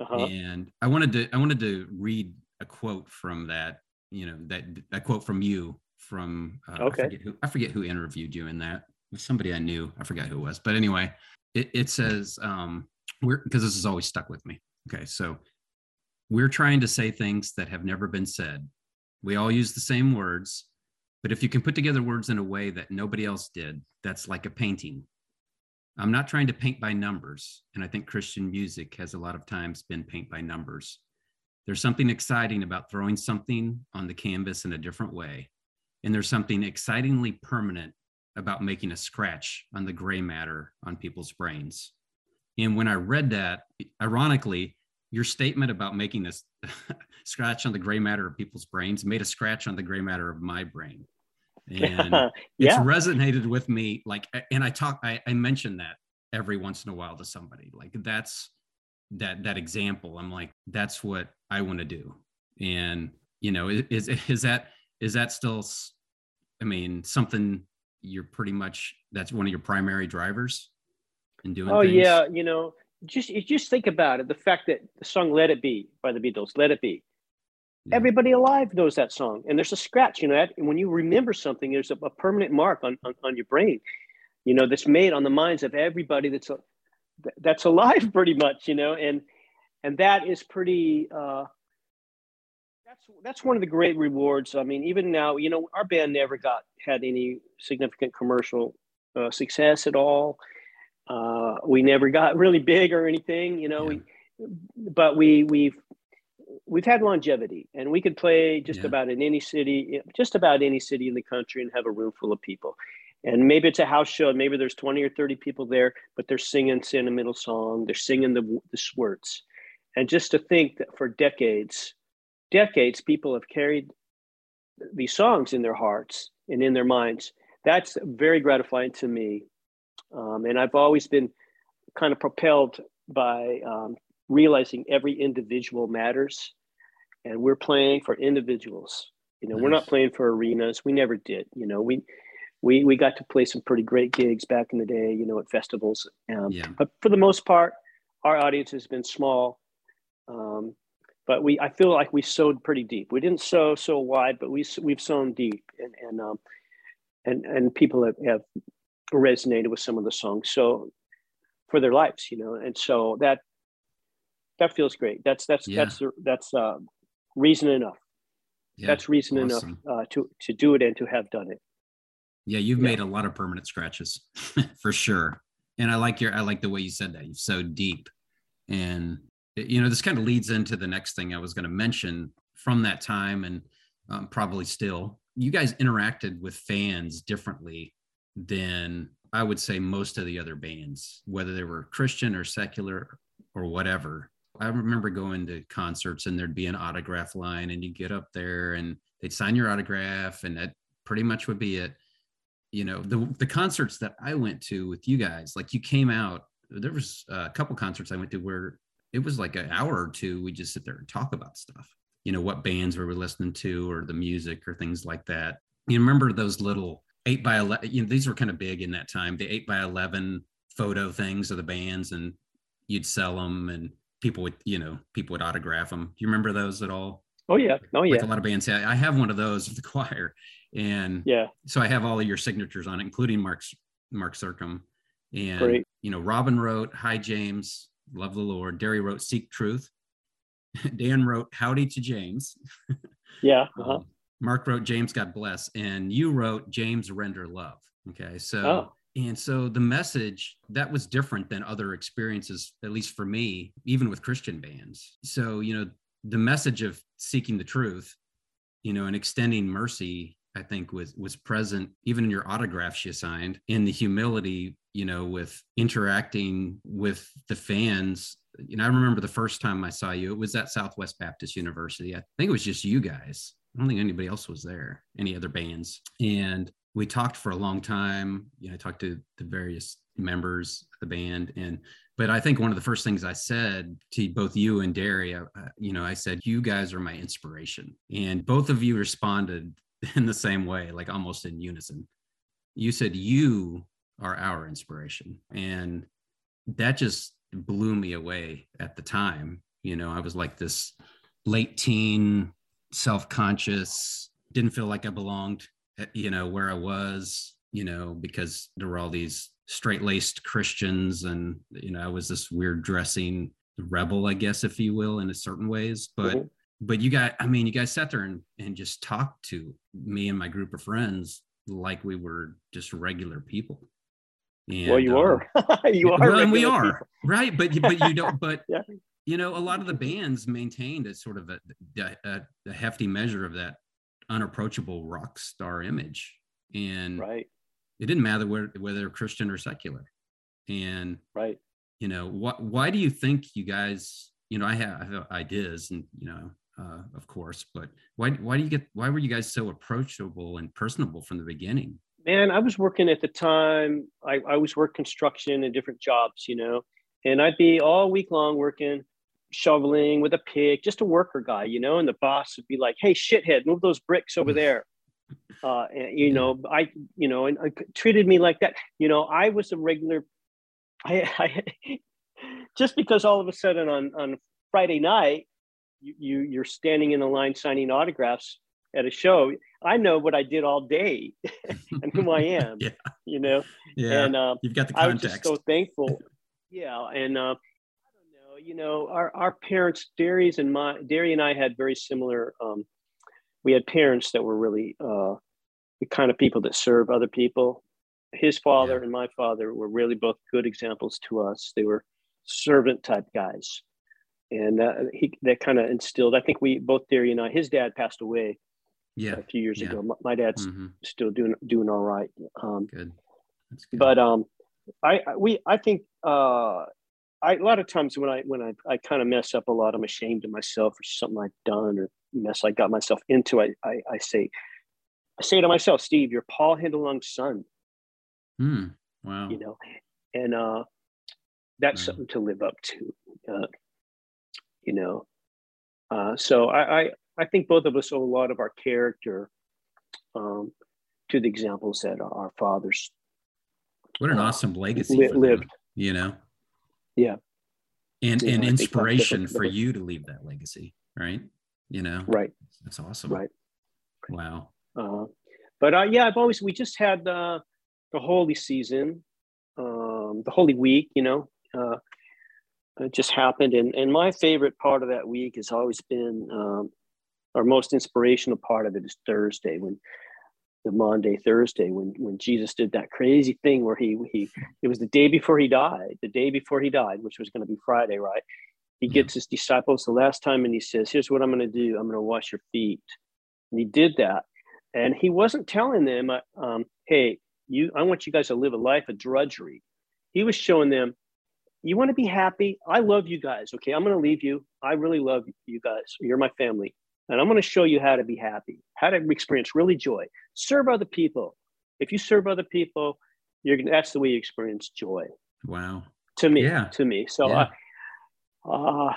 uh-huh. and I wanted to I wanted to read a quote from that, you know, that that quote from you from uh, okay. I forget, who, I forget who interviewed you in that. It was somebody I knew. I forgot who it was, but anyway. It, it says, um, we're, because this has always stuck with me. Okay, so we're trying to say things that have never been said. We all use the same words, but if you can put together words in a way that nobody else did, that's like a painting. I'm not trying to paint by numbers, and I think Christian music has a lot of times been paint by numbers. There's something exciting about throwing something on the canvas in a different way, and there's something excitingly permanent about making a scratch on the gray matter on people's brains. And when I read that, ironically, your statement about making a scratch on the gray matter of people's brains made a scratch on the gray matter of my brain. And yeah. it's resonated with me. Like, and I talk, I, I mention that every once in a while to somebody, like that's that, that example. I'm like, that's what I want to do. And, you know, is, is that, is that still, I mean, something you're pretty much, that's one of your primary drivers in doing oh things. Yeah, you know, just you just think about it, the fact that the song Let It Be by the Beatles, Let It Be, yeah. everybody alive knows that song, and there's a scratch, you know, and when you remember something, there's a, a permanent mark on, on on your brain, you know, that's made on the minds of everybody that's that's alive, pretty much, you know. And and that is pretty uh That's that's one of the great rewards. I mean, even now, you know, our band never got had any significant commercial uh, success at all. Uh, we never got really big or anything, you know. Yeah. We, but we we've we've had longevity, and we could play just yeah. about in any city, just about any city in the country, and have a room full of people. And maybe it's a house show, and maybe there's twenty or thirty people there, but they're singing sentimental song, they're singing the the Swerts, and just to think that for decades. Decades, people have carried these songs in their hearts and in their minds. That's very gratifying to me. Um, and I've always been kind of propelled by um, realizing every individual matters. And we're playing for individuals. You know, nice. We're not playing for arenas. We never did. You know, we we we got to play some pretty great gigs back in the day, you know, at festivals. Um, yeah. But for the most part, our audience has been small. Um, But we, I feel like we sowed pretty deep. We didn't sow so wide, but we we've sown deep, and and um, and and people have, have resonated with some of the songs so for their lives, you know. And so that that feels great. That's that's yeah. that's that's uh, reason enough. Yeah, that's reason awesome. enough uh, to to do it and to have done it. Yeah, you've yeah. made a lot of permanent scratches, for sure. And I like your I like the way you said that. You've sowed deep, and. You know, this kind of leads into the next thing I was going to mention from that time, and um, probably still, you guys interacted with fans differently than I would say most of the other bands, whether they were Christian or secular or whatever. I remember going to concerts and there'd be an autograph line, and you get up there and they'd sign your autograph, and that pretty much would be it. You know, the the concerts that I went to with you guys, like you came out, there was a couple concerts I went to where it was like an hour or two. We just sit there and talk about stuff, you know, what bands we were listening to or the music or things like that. You remember those little eight by eleven, you know, these were kind of big in that time, the eight by eleven photo things of the bands, and you'd sell them and people would, you know, people would autograph them. Do you remember those at all? Oh yeah. Oh yeah. Like a lot of bands had. I have one of those of the choir. And yeah, so I have all of your signatures on it, including Mark's Mark Sercum. And, Great. you know, Robin wrote, "Hi, James, love the Lord." Derri wrote, "Seek Truth." Dan wrote, "Howdy to James." Yeah. Uh-huh. Um, Mark wrote, "James, God bless." And you wrote, "James, render love." Okay. So, oh. and so the message, that was different than other experiences, at least for me, even with Christian bands. So, you know, the message of seeking the truth, you know, and extending mercy, I think was, was present even in your autograph she signed, in the humility, you know, with interacting with the fans. You know, I remember the first time I saw you, it was at Southwest Baptist University. I think it was just you guys. I don't think anybody else was there, any other bands. And we talked for a long time. You know, I talked to the various members of the band. And, but I think one of the first things I said to both you and Derri, uh, you know, I said, "You guys are my inspiration." And both of you responded in the same way, like almost in unison. You said, "You are our inspiration." And that just blew me away at the time. You know, I was like this late teen, self-conscious, didn't feel like I belonged, you know, where I was, you know, because there were all these straight-laced Christians and, you know, I was this weird dressing rebel, I guess, if you will, in a certain ways. But, mm-hmm. but you got, I mean, you guys sat there and, and just talked to me and my group of friends like we were just regular people. And, well, you um, are. you are. Well, and we are, people. Right? But, but you don't, but, yeah. You know, a lot of the bands maintained a sort of a, a, a hefty measure of that unapproachable rock star image. And right. it didn't matter whether, whether Christian or secular. And, right. you know, wh- why do you think you guys, you know, I have, I have ideas and, you know, uh, of course, but why, why do you get, why were you guys so approachable and personable from the beginning? Man, I was working at the time, I, I was working construction and different jobs, you know, and I'd be all week long working, shoveling with a pick, just a worker guy, you know, and the boss would be like, "Hey, shithead, move those bricks over there." Uh, and, you know, I, you know, and, and treated me like that. You know, I was a regular, I, I just because all of a sudden on, on Friday night, you, you, you're standing in the line signing autographs at a show, I know what I did all day and who I am, yeah. you know, yeah. and uh, You've got the context. I was just so thankful. yeah. And, uh, you know, our, our parents, Derri's and my, Derri and I had very similar, um, we had parents that were really uh, the kind of people that serve other people. His father yeah. and my father were really both good examples to us. They were servant type guys. And uh, he, that kind of instilled, I think we both, Derri and I, his dad passed away yeah. a few years yeah. ago. My, my dad's mm-hmm. still doing, doing all right. Um, good. That's good. But um, I, we, I think, uh, I, a lot of times when I when I, I kind of mess up a lot, I'm ashamed of myself or something I've done or mess I got myself into. I I, I say, I say to myself, "Steve, you're Paul Hindalong's son." Mm, wow. You know, and uh, that's wow. something to live up to. Uh, you know, uh, so I, I I think both of us owe a lot of our character um, to the examples that our fathers. What an uh, awesome legacy li- for lived. Them, you know. Yeah. And yeah, and inspiration for you to leave that legacy, right? You know? Right. That's awesome. Right. Wow. Uh, but uh, yeah, I've always, we just had uh, the Holy Season, um, the Holy Week, you know, uh, it just happened. And, and my favorite part of that week has always been, um, our most inspirational part of it is Thursday when, the Monday, Thursday, when, when Jesus did that crazy thing where he, he, it was the day before he died, the day before he died, which was going to be Friday, right? He gets his disciples the last time and he says, "Here's what I'm going to do. I'm going to wash your feet." And he did that. And he wasn't telling them, um, "Hey, you, I want you guys to live a life of drudgery." He was showing them, "You want to be happy? I love you guys. Okay. I'm going to leave you. I really love you guys. You're my family. And I'm going to show you how to be happy, how to experience really joy. Serve other people. If you serve other people, you're gonna, that's the way you experience joy." Wow. To me, yeah. to me. So, yeah. I, uh,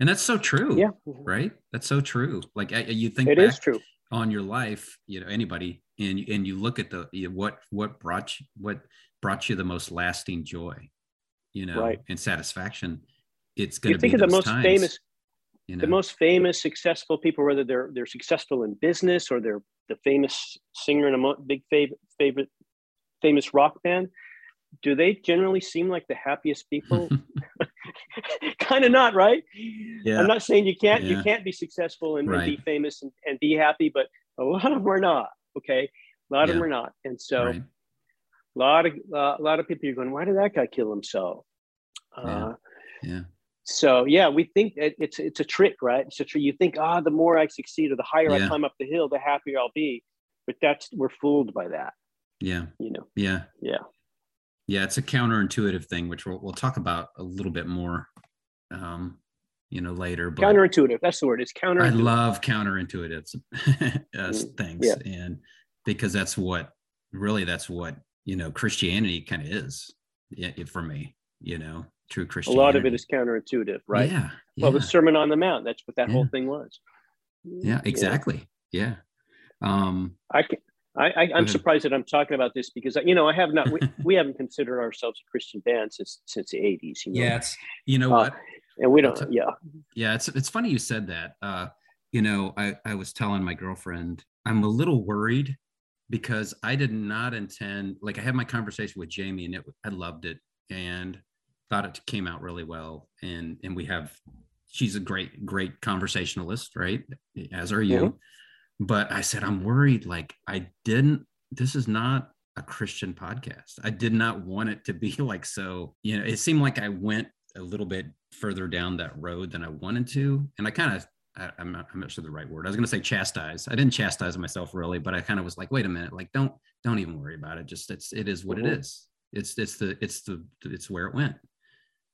and that's so true. Yeah. Right. That's so true. Like I, you think it back is true on your life, you know, anybody, and and you look at the you know, what what brought you, what brought you the most lasting joy, you know, right. and satisfaction. It's going to be think of the most times. famous. You know. The most famous, successful people, whether they're they're successful in business or they're the famous singer and a mo- big fav- favorite famous rock band, do they generally seem like the happiest people? Kind of not, right? Yeah. I'm not saying you can't, yeah. you can't be successful and, right. and be famous and, and be happy, but a lot of them are not. Okay. A lot yeah. of them are not. And so right. a lot of, uh, a lot of people are going, why did that guy kill himself? Uh, yeah. yeah. So yeah, we think it, it's, it's a trick, right? It's a trick. You think, ah, oh, the more I succeed or the higher yeah. I climb up the hill, the happier I'll be. But that's, we're fooled by that. Yeah. You know? Yeah. Yeah. Yeah. It's a counterintuitive thing, which we'll, we'll talk about a little bit more, um, you know, later. But counterintuitive. That's the word. It's counterintuitive. I love counterintuitive uh, things. Yeah. And because that's what really, that's what, you know, Christianity kind of is it, for me, you know, true Christianity. A lot of it is counterintuitive, right? Yeah. yeah. Well, the Sermon on the Mount, that's what that yeah. whole thing was. Yeah, exactly. Yeah. yeah. um i can i, I i'm surprised that I'm talking about this because you know I have not we, we haven't considered ourselves a Christian band since since the eighties, you know? Yeah, it's, you know uh, what and we don't a, yeah yeah it's it's funny you said that. uh you know i i was telling my girlfriend I'm a little worried because I did not intend, like I had my conversation with Jamie and it I loved it and thought it came out really well, and and we have she's a great great conversationalist, right, as are you. Mm-hmm. But I said, I'm worried, like I didn't, this is not a Christian podcast. I did not want it to be like, so, you know, it seemed like I went a little bit further down that road than I wanted to. And I kind of, I'm not, I'm not sure the right word. I was going to say chastise. I didn't chastise myself really, but I kind of was like, wait a minute, like, don't, don't even worry about it. Just it's, it is what mm-hmm. it is. It's, it's the, it's the, it's where it went.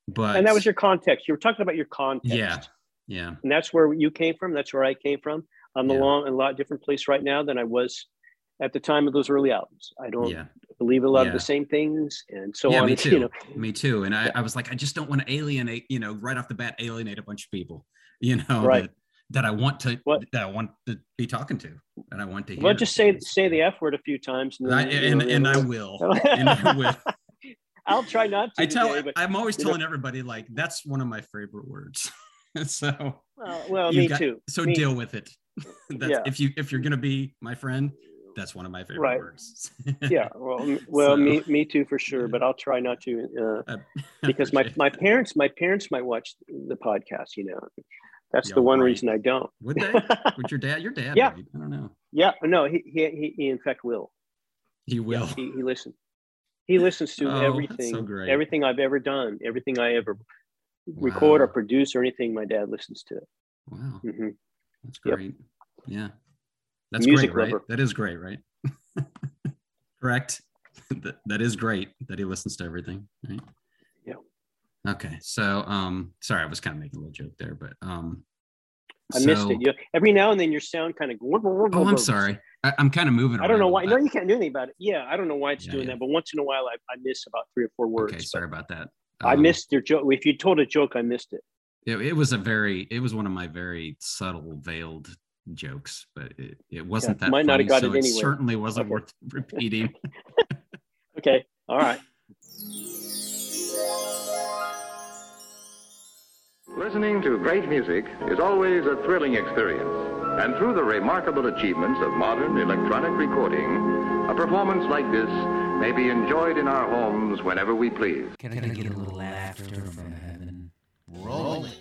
But, and that was your context. You were talking about your context. Yeah. Yeah. And that's where you came from. That's where I came from. I'm yeah. along a lot different place right now than I was at the time of those early albums. I don't yeah. believe a lot yeah. of the same things, and so yeah, on. Me too. You know. Me too. And I, I was like, I just don't want to alienate, you know, right off the bat, alienate a bunch of people, you know, right. that, that I want to what? that I want to be talking to, and I want to hear. Well, just say say the F word a few times, and then, I, and, know, and, and I will, and I will. I'll try not to. I tell. Today, but, I'm always telling know. everybody like that's one of my favorite words. so. Uh, well, me got, too. So me. Deal with it. That's, yeah. If you if you're gonna be my friend, that's one of my favorite right. words. yeah, well, well, so, me me too for sure. But I'll try not to uh, because my, my parents my parents might watch the podcast. You know, that's yeah, the one right. reason I don't. Would they? Would your dad? Your dad? yeah, right? I don't know. Yeah, no, he he he in fact will. He will. Yeah, he, he listens. He listens to oh, everything. So great. Everything I've ever done, everything I ever wow. record or produce or anything, my dad listens to. Wow. Mm-hmm. That's great. Yep. Yeah. That's Music great, right? Lover. That is great, right? Correct. That, that is great that he listens to everything, right? Yeah. Okay. So, um, sorry, I was kind of making a little joke there, but um, I so, missed it. You, every now and then your sound kind of goes. Oh, I'm sorry. I, I'm kind of moving around. I don't know why. No, you can't do anything about it. Yeah, I don't know why it's yeah, doing yeah. that, but once in a while I, I miss about three or four words. Okay, sorry about that. Um, I missed your joke. If you told a joke, I missed it. It, it was a very, it was one of my very subtle, veiled jokes, but it, it wasn't yeah, that might funny, not have got so it, anyway. It certainly wasn't okay. worth repeating. Okay, all right. Listening to great music is always a thrilling experience, and through the remarkable achievements of modern electronic recording, a performance like this may be enjoyed in our homes whenever we please. Can I, Can I get, get a little laughter from heaven? Roll it.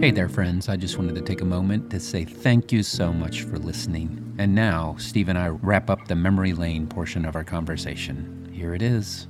Hey there, friends. I just wanted to take a moment to say thank you so much for listening. And now, Steve and I wrap up the memory lane portion of our conversation. Here it is.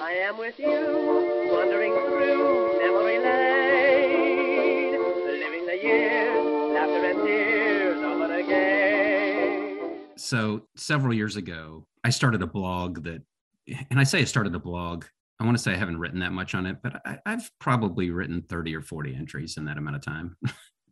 I am with you, wandering through memory lane, living the years, laughter and tears over again. So several years ago, I started a blog that, and I say I started a blog, I want to say I haven't written that much on it, but I, I've probably written thirty or forty entries in that amount of time,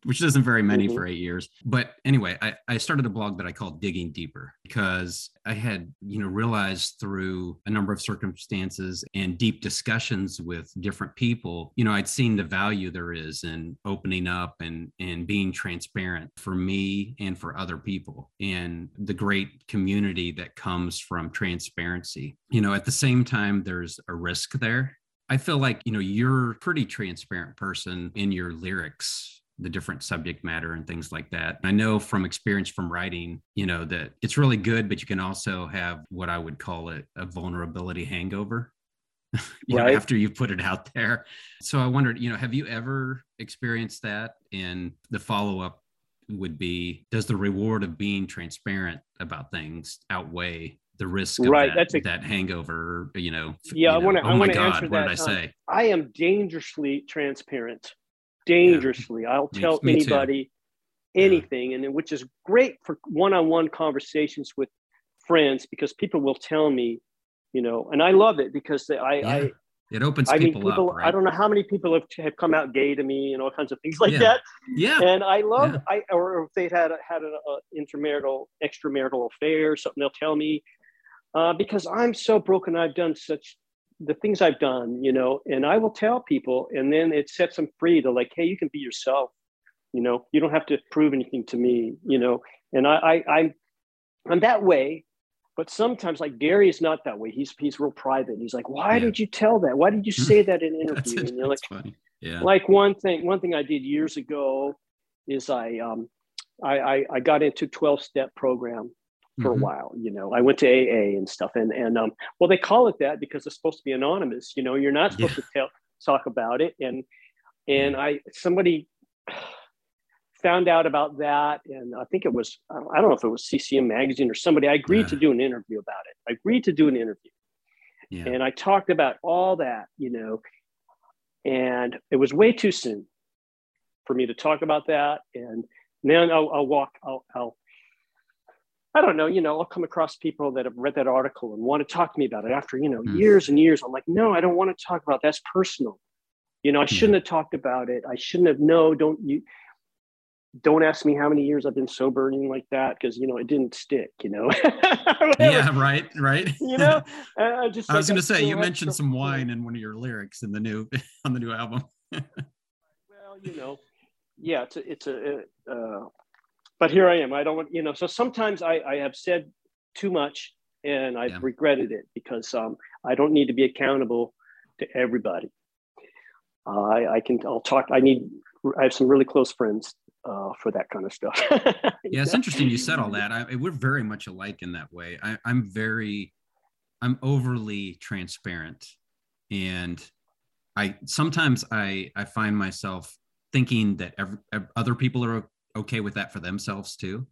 which isn't very many mm-hmm. for eight years. But anyway, I, I started a blog that I called Digging Deeper because I had, you know, realized through a number of circumstances and deep discussions with different people, you know, I'd seen the value there is in opening up and, and being transparent for me and for other people and the great community that comes from transparency. You know, at the same time, there's a risk there. I feel like, you know, you're a pretty transparent person in your lyrics, the different subject matter and things like that. I know from experience from writing, you know, that it's really good, but you can also have what I would call it a vulnerability hangover, you right. know, after you put it out there. So I wondered, you know, have you ever experienced that? And the follow-up would be, does the reward of being transparent about things outweigh the risk of right, that, that's a, that hangover, you know? Yeah, you know, I want to, oh I want to answer what that. What did I say? Um, I am dangerously transparent. Dangerously. Yeah. I'll tell me, me anybody too. anything, yeah. and which is great for one-on-one conversations with friends because people will tell me, you know, and I love it because they, I, yeah. I, it opens I people, mean, people up. Right? I don't know how many people have, have come out gay to me and all kinds of things like yeah. that. Yeah, and I love yeah. I or if they've had a, had an intermarital, extramarital affair, something they'll tell me uh, because I'm so broken. I've done such. The things I've done, you know, and I will tell people, and then it sets them free to like, hey, you can be yourself, you know, you don't have to prove anything to me, you know, and I, I, I'm, I'm that way, but sometimes like Derri is not that way. He's, he's real private. He's like, why yeah. did you tell that? Why did you say that in an interview? That's, and you're like, funny. Yeah. like one thing, one thing I did years ago is I, um, I, I, I got into twelve step program. For a while, you know, I went to A A and stuff, and and um, well, they call it that because it's supposed to be anonymous. You know, you're not supposed yeah. to tell, talk about it, and and yeah. I somebody found out about that, and I think it was I don't know if it was C C M Magazine or somebody. I agreed yeah. to do an interview about it. I agreed to do an interview, yeah. and I talked about all that, you know, and it was way too soon for me to talk about that, and then I'll, I'll walk, I'll. I'll I don't know, you know, I'll come across people that have read that article and want to talk to me about it after, you know, mm. years and years. I'm like, no, I don't want to talk about it. That's personal. You know, I shouldn't mm. have talked about it. I shouldn't have. No, don't you. Don't ask me how many years I've been sober and like that, because, you know, it didn't stick, you know. yeah, right, right. You know, I, just I was like, going to say, you mentioned some wine in one of your lyrics in the new on the new album. Well, you know, yeah, it's a, it's a uh, but here I am. I don't want, you know, so sometimes I, I have said too much and I've yeah. regretted it because um, I don't need to be accountable to everybody. Uh, I, I can, I'll talk, I need, I have some really close friends uh, for that kind of stuff. yeah, it's interesting you said all that. I, we're very much alike in that way. I, I'm very, I'm overly transparent. And I, sometimes I, I find myself thinking that every, other people are okay with that for themselves too,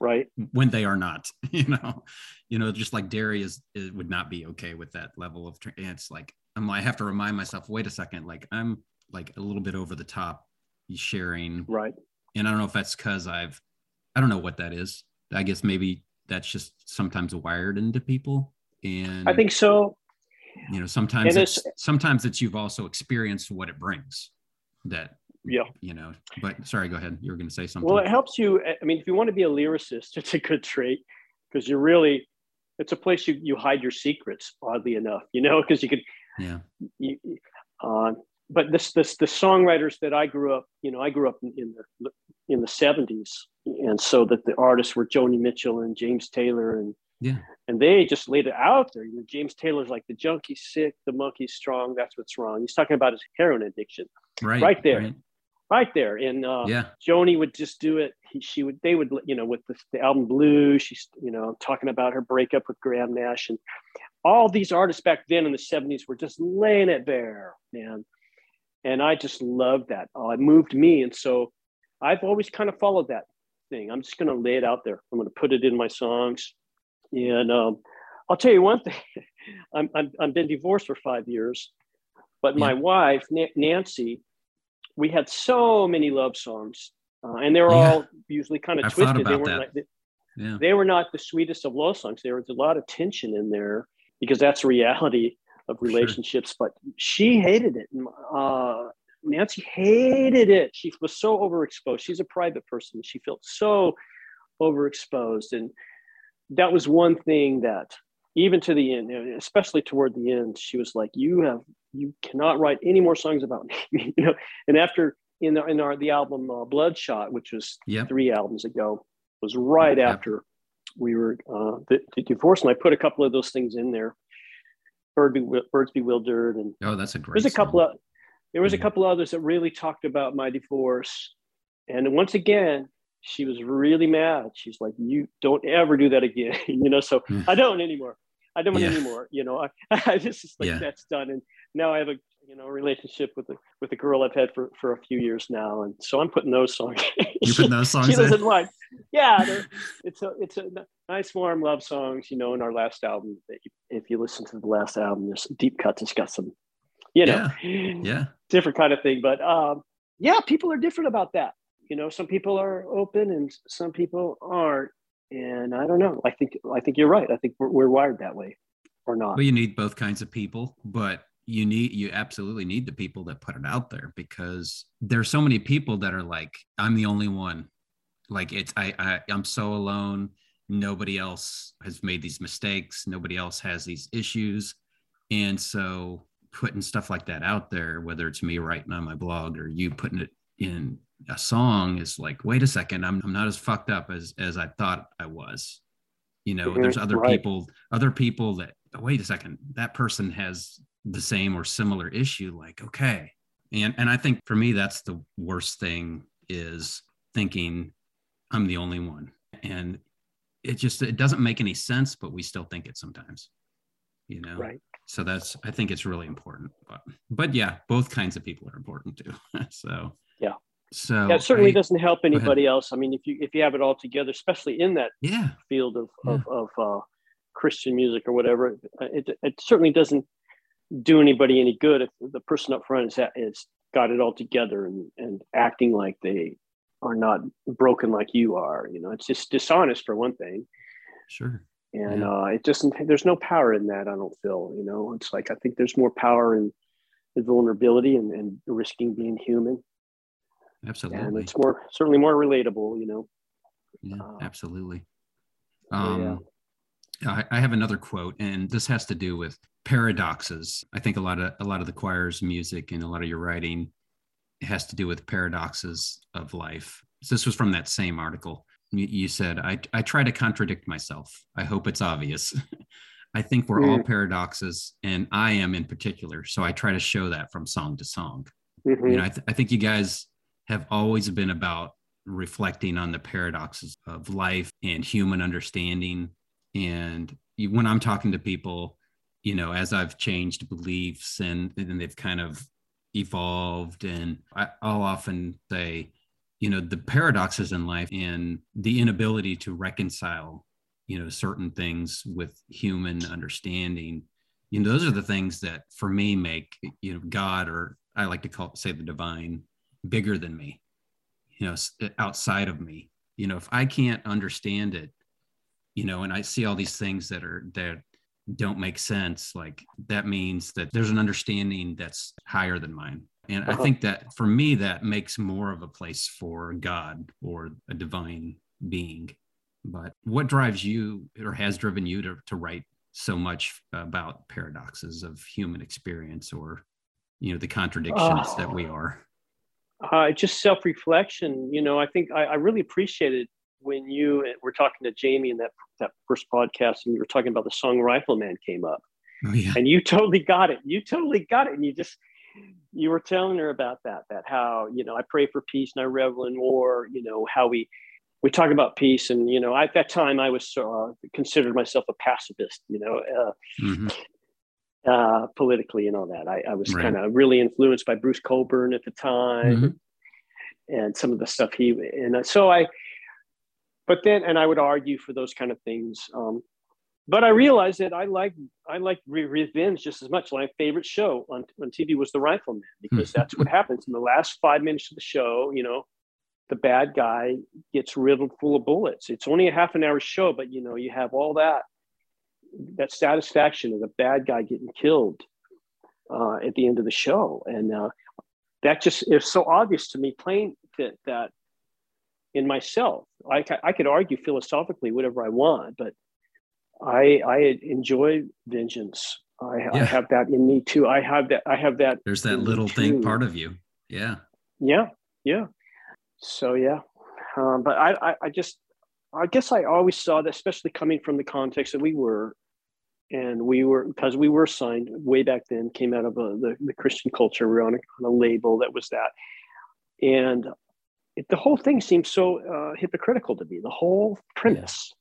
right? When they are not, you know, you know, just like Derri is, is would not be okay with that level of. Tra- it's like I'm, I have to remind myself. Wait a second, like I'm like a little bit over the top sharing, right? And I don't know if that's because I've, I don't know what that is. I guess maybe that's just sometimes wired into people, and I think so. You know, sometimes it's, it's sometimes it's you've also experienced what it brings that. Yeah. You know, but sorry, go ahead. You were going to say something. Well, it helps you. I mean, if you want to be a lyricist, it's a good trait because you're really, it's a place you, you hide your secrets, oddly enough, you know, because you could, yeah. You, uh, but this, this, the songwriters that I grew up, you know, I grew up in, in the, in the seventies. And so that the artists were Joni Mitchell and James Taylor and, yeah. and they just laid it out there. You know, James Taylor's like the junkie's sick, the monkey's strong. That's what's wrong. He's talking about his heroin addiction right, right there. Right. right there. And uh, yeah. Joni would just do it. He, she would, they would, you know, with the, the album Blue, she's, you know, talking about her breakup with Graham Nash, and all these artists back then in the seventies were just laying it bare, man. And I just loved that. Oh, it moved me. And so I've always kind of followed that thing. I'm just going to lay it out there. I'm going to put it in my songs. And um, I'll tell you one thing. I'm, I'm, I've been divorced for five years, but my yeah. wife, N- Nancy, we had so many love songs, uh, and they were yeah. all usually kind of I've twisted. They, like, they, yeah. they were not the sweetest of love songs. There was a lot of tension in there because that's the reality of relationships, sure. but she hated it. Uh, Nancy hated it. She was so overexposed. She's a private person. She felt so overexposed. And that was one thing that even to the end, especially toward the end, she was like, you have, you cannot write any more songs about me. You know? And after in, the, in our, the album uh, Bloodshot, which was yep. three albums ago, was right yep. after we were uh, the, the divorce. And I put a couple of those things in there. Bird Be, Birds Bewildered, and oh, that's a great. There's a couple song. of there was yeah. a couple others that really talked about my divorce, and once again, she was really mad. She's like, "You don't ever do that again," you know. So mm. I don't anymore. I don't yeah. anymore. You know, I, I just it's like yeah. that's done, and now I have a you know relationship with a with a girl I've had for, for a few years now, and so I'm putting those songs. You putting those songs. She, she doesn't like. Yeah, it's a it's a nice warm love songs, you know. In our last album, if you listen to the last album, there's some deep cuts. It's got some, you know, yeah, yeah. different kind of thing. But um, yeah, people are different about that. You know, some people are open and some people aren't. And I don't know. I think I think you're right. I think we're, we're wired that way, or not. Well, you need both kinds of people, but you need you absolutely need the people that put it out there, because there's so many people that are like, I'm the only one. Like it's, I, I, I'm so alone. Nobody else has made these mistakes. Nobody else has these issues. And so putting stuff like that out there, whether it's me writing on my blog or you putting it in a song, is like, wait a second, I'm I'm not as fucked up as, as I thought I was. You know, mm-hmm. there's other right. people, other people that, oh, wait a second, that person has the same or similar issue. Like, okay. And, and I think for me, that's the worst thing, is thinking, I'm the only one. And it just, it doesn't make any sense, but we still think it sometimes, you know? Right. So that's, I think it's really important, but, but yeah, both kinds of people are important too. so, yeah. So that certainly I, doesn't help anybody else. I mean, if you, if you have it all together, especially in that yeah. field of, yeah. of, of uh, Christian music or whatever, it, it certainly doesn't do anybody any good if the person up front is, is got it all together and, and acting like they are not broken like you are. You know, it's just dishonest for one thing. Sure. And yeah. uh, it just, there's no power in that, I don't feel, you know. It's like, I think there's more power in the vulnerability and, and risking being human. Absolutely. And it's more, certainly more relatable, you know. Yeah, uh, absolutely. Um, yeah. I, I have another quote, and this has to do with paradoxes. I think a lot of, a lot of the choir's music and a lot of your writing has to do with paradoxes of life. So this was from that same article. You, you said, I, I try to contradict myself. I hope it's obvious. I think we're mm. all paradoxes, and I am in particular. So I try to show that from song to song. Mm-hmm. You know, I, th- I think you guys have always been about reflecting on the paradoxes of life and human understanding. And you, when I'm talking to people, you know, as I've changed beliefs and then they've kind of evolved, and I, I'll often say, you know, the paradoxes in life and the inability to reconcile, you know, certain things with human understanding, you know, those are the things that for me make, you know, God, or I like to call say the divine, bigger than me, you know, outside of me. You know, if I can't understand it, you know, and I see all these things that are that don't make sense, like that means that there's an understanding that's higher than mine. And I think that for me, that makes more of a place for God or a divine being. But what drives you, or has driven you, to, to write so much about paradoxes of human experience, or, you know, the contradictions oh. that we are? Uh, just self-reflection. You know, I think I, I really appreciated when you were talking to Jamie in that, that first podcast, and you were talking about the song Rifleman came up. Oh, yeah. And you totally got it. You totally got it. And you just, you were telling her about that, that how, you know, I pray for peace and I revel in war, you know, how we, we talk about peace. And, you know, at that time I was uh, considered myself a pacifist, you know, uh, mm-hmm. uh, politically and all that. I, I was right. kind of really influenced by Bruce Coburn at the time mm-hmm. and some of the stuff he, and so I, but then, and I would argue for those kind of things. Um, But I realized that I liked I liked Revenge just as much. My favorite show on, on T V was The Rifleman, because that's what happens in the last five minutes of the show. You know, the bad guy gets riddled full of bullets. It's only a half an hour show, but you know, you have all that that satisfaction of the bad guy getting killed uh, at the end of the show, and uh, that just is so obvious to me, plain that that in myself. I I could argue philosophically whatever I want, but I, I enjoy vengeance. I, yeah. I have that in me too. I have that. I have that. There's that little thing part of you. Yeah. Yeah. Yeah. So, yeah. Um, but I, I, I just, I guess I always saw that, especially coming from the context that we were, and we were, because we were signed way back then, came out of a, the, the Christian culture. We were on a, on a label that was that. And it, the whole thing seemed so uh, hypocritical to me, the whole premise. Yeah.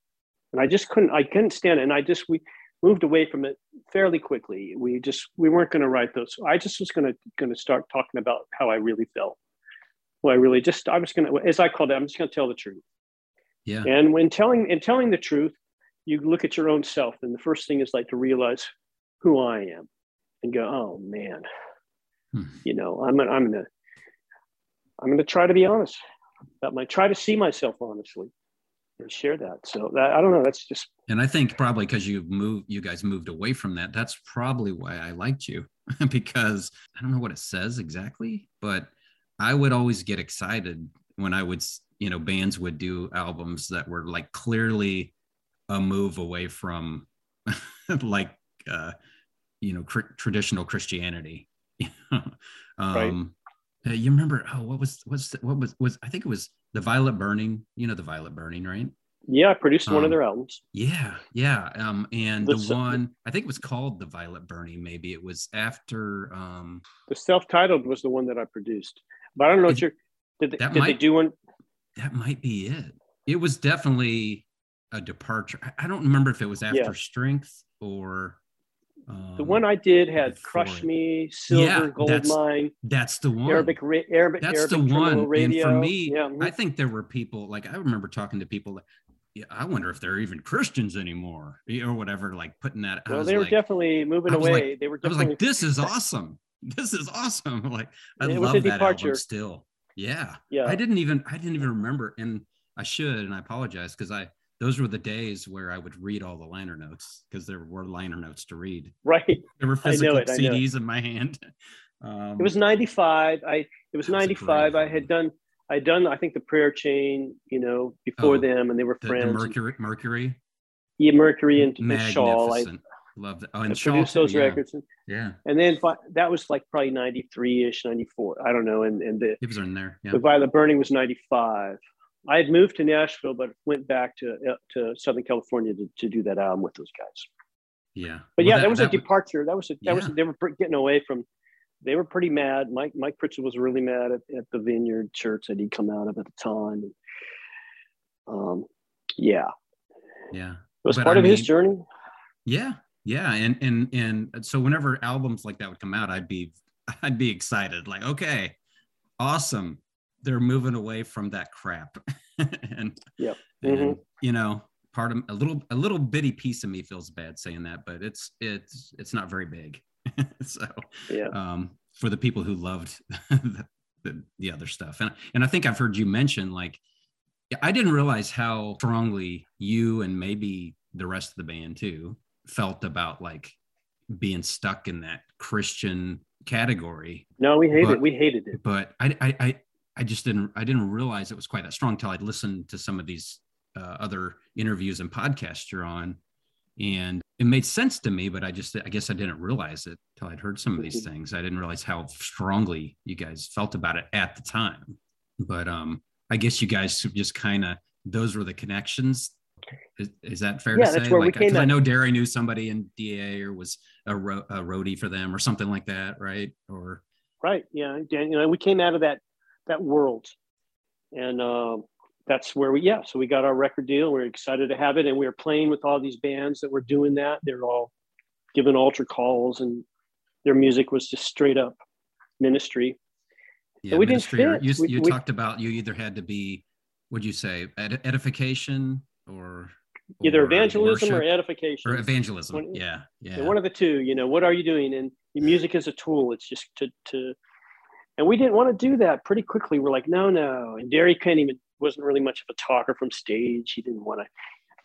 And I just couldn't, I couldn't stand it. And I just, we moved away from it fairly quickly. We just, we weren't going to write those. I just was going to, going to start talking about how I really felt. Well, I really just, I was going to, as I called it, I'm just going to tell the truth. Yeah. And when telling, and telling the truth, you look at your own self. And the first thing is like to realize who I am and go, oh man, hmm. you know, I'm going to, I'm going to, I'm going to try to be honest about my, try to see myself honestly. And share that. So that, I don't know. That's just. And I think probably because you moved, you guys moved away from that. That's probably why I liked you, because I don't know what it says exactly, but I would always get excited when I would, you know, bands would do albums that were like clearly a move away from like, uh, you know, cr- traditional Christianity. um, right. You remember, oh, what was, what's, what was, was, I think it was The Violet Burning, you know, The Violet Burning, right? Yeah. I produced um, one of their albums. Yeah. Yeah. Um, and the, the one, I think it was called The Violet Burning. Maybe it was after, um, the self-titled was the one that I produced, but I don't know it, what you're, did, they, did might, they do one? That might be it. It was definitely a departure. I, I don't remember if it was after yeah. Strength or. Um, the one I did had Crush it. Me, Silver, yeah, Gold that's, Mine. That's the one. Arabic, ra- Arabic, that's Arabic the one. Radio. And for me, yeah. I think there were people, like I remember talking to people, like, yeah, I wonder if they're even Christians anymore or whatever, like putting that out. Well, they were like, definitely moving away. Like, they were definitely. I was like, this is awesome. This is awesome. Like, I it love that album still. Yeah. Yeah. I didn't even, I didn't even remember. And I should, and I apologize because I, those were the days where I would read all the liner notes because there were liner notes to read. Right. There were physical it, C Ds in my hand. Um, it was ninety-five. I, it was ninety-five. I had done, I done, I think the Prayer Chain, you know, before oh, them, and they were the, friends. The Mercury, Mercury. Yeah. Mercury and, and Shawl. I love that. Oh, and I Shaw, produced those yeah. records. And, yeah. And then that was like probably ninety-three ish, ninety-four. I don't know. And, and the, it was in there. Yeah. The Violet Burning was ninety-five. I had moved to Nashville, but went back to uh, to Southern California to, to do that album with those guys. Yeah, but well, yeah, that, that was that a departure. Would, that was a, that yeah. was they were getting away from. They were pretty mad. Mike Mike Pritchard was really mad at, at the Vineyard Church that he'd come out of at the time. Um, yeah, yeah, it was but part I of mean, his journey. Yeah, yeah, and and and so whenever albums like that would come out, I'd be I'd be excited. Like, okay, awesome. They're moving away from that crap. and, yep. mm-hmm. and, you know, part of a little, a little bitty piece of me feels bad saying that, but it's, it's, it's not very big. so yeah. um, for the people who loved the, the, the other stuff. And, and I think I've heard you mention, like, I didn't realize how strongly you and maybe the rest of the band too felt about like being stuck in that Christian category. No, we hated but, it. We hated it. But I, I, I, I just didn't, I didn't realize it was quite that strong until I'd listened to some of these uh, other interviews and podcasts you're on, and it made sense to me, but I just, I guess I didn't realize it until I'd heard some of these things. I didn't realize how strongly you guys felt about it at the time, but um, I guess you guys just kind of, those were the connections. Is, is that fair yeah, to say? That's where like, we came I know Derri knew somebody in D A or was a, ro- a roadie for them or something like that. Right. Or Right. Yeah. Dan, you know, we came out of that, that world, and uh, that's where we, yeah. So we got our record deal. We we're excited to have it. And we were playing with all these bands that were doing that. They're all given altar calls, and their music was just straight up ministry. Yeah. We ministry, didn't you we, you we, talked about, you either had to be, what'd you say? Ed, edification or. Either evangelism worship, or edification. Or evangelism, one, yeah, yeah. One of the two, you know, what are you doing? And music is a tool. It's just to, to and we didn't want to do that. Pretty quickly, we're like, no, no. And Derri can't even, wasn't really much of a talker from stage. He didn't want to,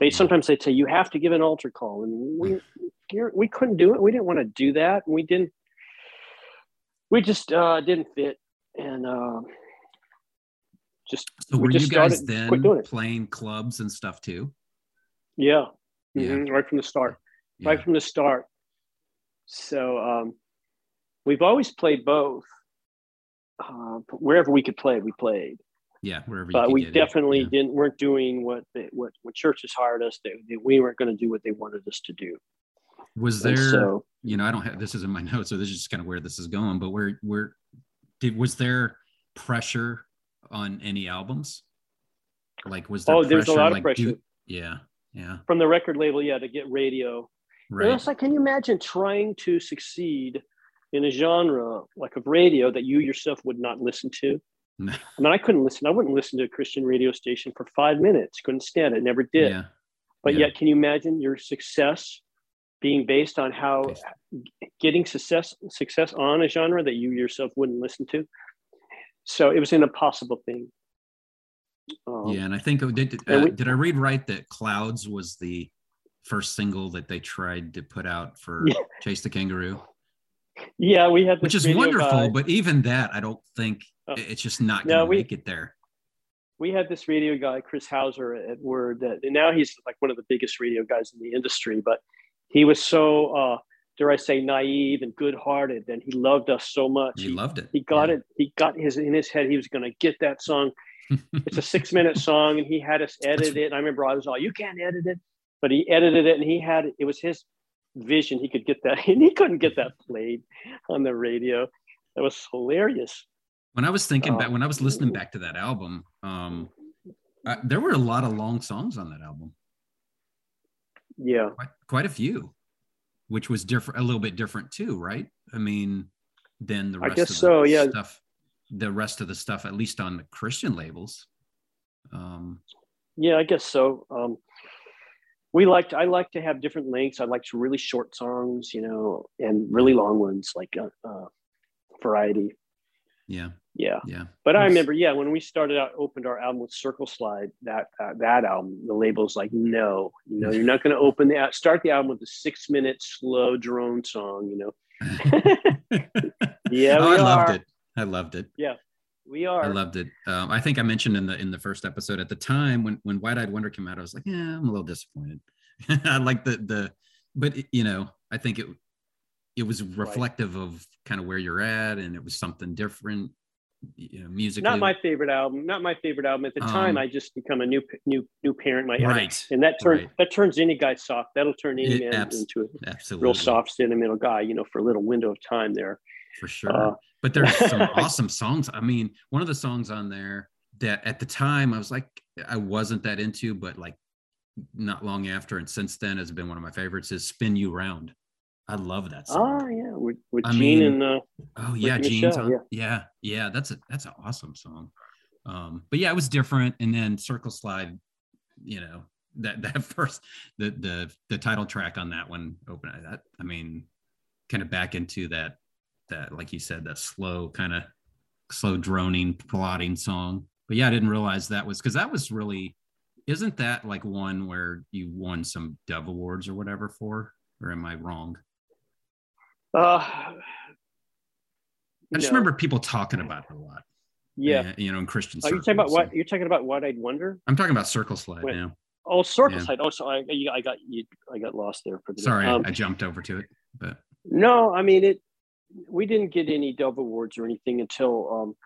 they sometimes they'd say, you have to give an altar call. And we, we couldn't do it. We didn't want to do that. And we didn't, we just uh, didn't fit. And uh, just, so were we just you guys started, then playing clubs and stuff too? Yeah. Mm-hmm. Yeah, right from the start, yeah. right from the start. So um, we've always played both. Uh, wherever we could play, we played. Yeah, wherever. But you could we get definitely it. Yeah. didn't weren't doing what they, what what churches hired us. They, they, we weren't going to do what they wanted us to do. Was there? So, you know, I don't have this is in my notes, so this is just kind of where this is going. But where where did was there pressure on any albums? Like was there? Oh, pressure, there's a lot like, of pressure. Do, yeah. Yeah. From the record label, yeah, to get radio. Right. And it's like, can you imagine trying to succeed in a genre like of radio that you yourself would not listen to? No. I mean, I couldn't listen. I wouldn't listen to a Christian radio station for five minutes. Couldn't stand it. Never did. Yeah. But yeah. yet, can you imagine your success being based on how based. getting success success on a genre that you yourself wouldn't listen to? So it was an impossible thing. Um, yeah, and I think did, uh, we, did I read right that Clouds was the first single that they tried to put out for yeah. Chase the Kangaroo? Yeah, we had, which is wonderful, guy. But even that, I don't think uh, it's just not going to no, make it there. We had this radio guy, Chris Hauser, at Word, that, and now he's like one of the biggest radio guys in the industry. But he was so, uh, dare I say, naive and good-hearted, and he loved us so much. He, he loved it. He got yeah. it. He got his in his head. He was going to get that song. It's a six minute song, and he had us edit it. And I remember I was all, you can't edit it, but he edited it, and he had, it was his vision. He could get that, and he couldn't get that played on the radio. That was hilarious. When I was thinking um, back, when I was listening back to that album, um, I, there were a lot of long songs on that album. Yeah. Quite, quite a few, which was different, a little bit different too, right? I mean, than the rest I guess of the so, yeah. stuff. The rest of the stuff, at least on the Christian labels. Um, yeah, I guess so. Um, we liked, I like to have different lengths. I liked really short songs, you know, and really long ones, like uh, uh, variety. Yeah. Yeah. Yeah. But I remember, yeah, when we started out, opened our album with Circle Slide, that, uh, that album, the label's like, no, no, you're not going to open that, start the album with a six minute slow drone song, you know? yeah. Oh, I loved are. it. I loved it. Yeah, we are. I loved it. Um, I think I mentioned in the in the first episode at the time when when Wide-Eyed Wonder came out, I was like, yeah, I'm a little disappointed. I like the the, but it, you know, I think it it was reflective right. of kind of where you're at, and it was something different. You know, musically. Not my favorite album. Not my favorite album at the um, time. I just become a new new new parent. My right, addict. and that turns right. that turns any guy soft. That'll turn any it, man abs- into a absolutely. real soft, sentimental guy. You know, for a little window of time there. For sure. Uh, but there's some awesome songs. I mean, one of the songs on there that at the time I was like, I wasn't that into, but like not long after and since then has been one of my favorites is Spin You Round. I love that song. Oh yeah, with, with Gene mean, and uh, oh yeah, Gene's on, yeah. yeah, yeah, that's a that's an awesome song. Um, but yeah, it was different. And then Circle Slide, you know, that that first the the the title track on that one open that I mean, kind of back into that. that like you said that slow kind of slow droning plodding song. But yeah, I didn't realize that was because that was really isn't that like one where you won some Dove Awards or whatever for, or am I wrong? uh I just no. remember people talking about it a lot. Yeah, and, you know, in Christian circles. Are you talking about so. what you're talking about Wide-Eyed Wonder? I'm talking about Circle Slide Wait. now. Oh, Circle yeah. Slide. Oh, so I, I got you I got lost there for the sorry um, I jumped over to it. But no, I mean it we didn't get any Dove Awards or anything until, um,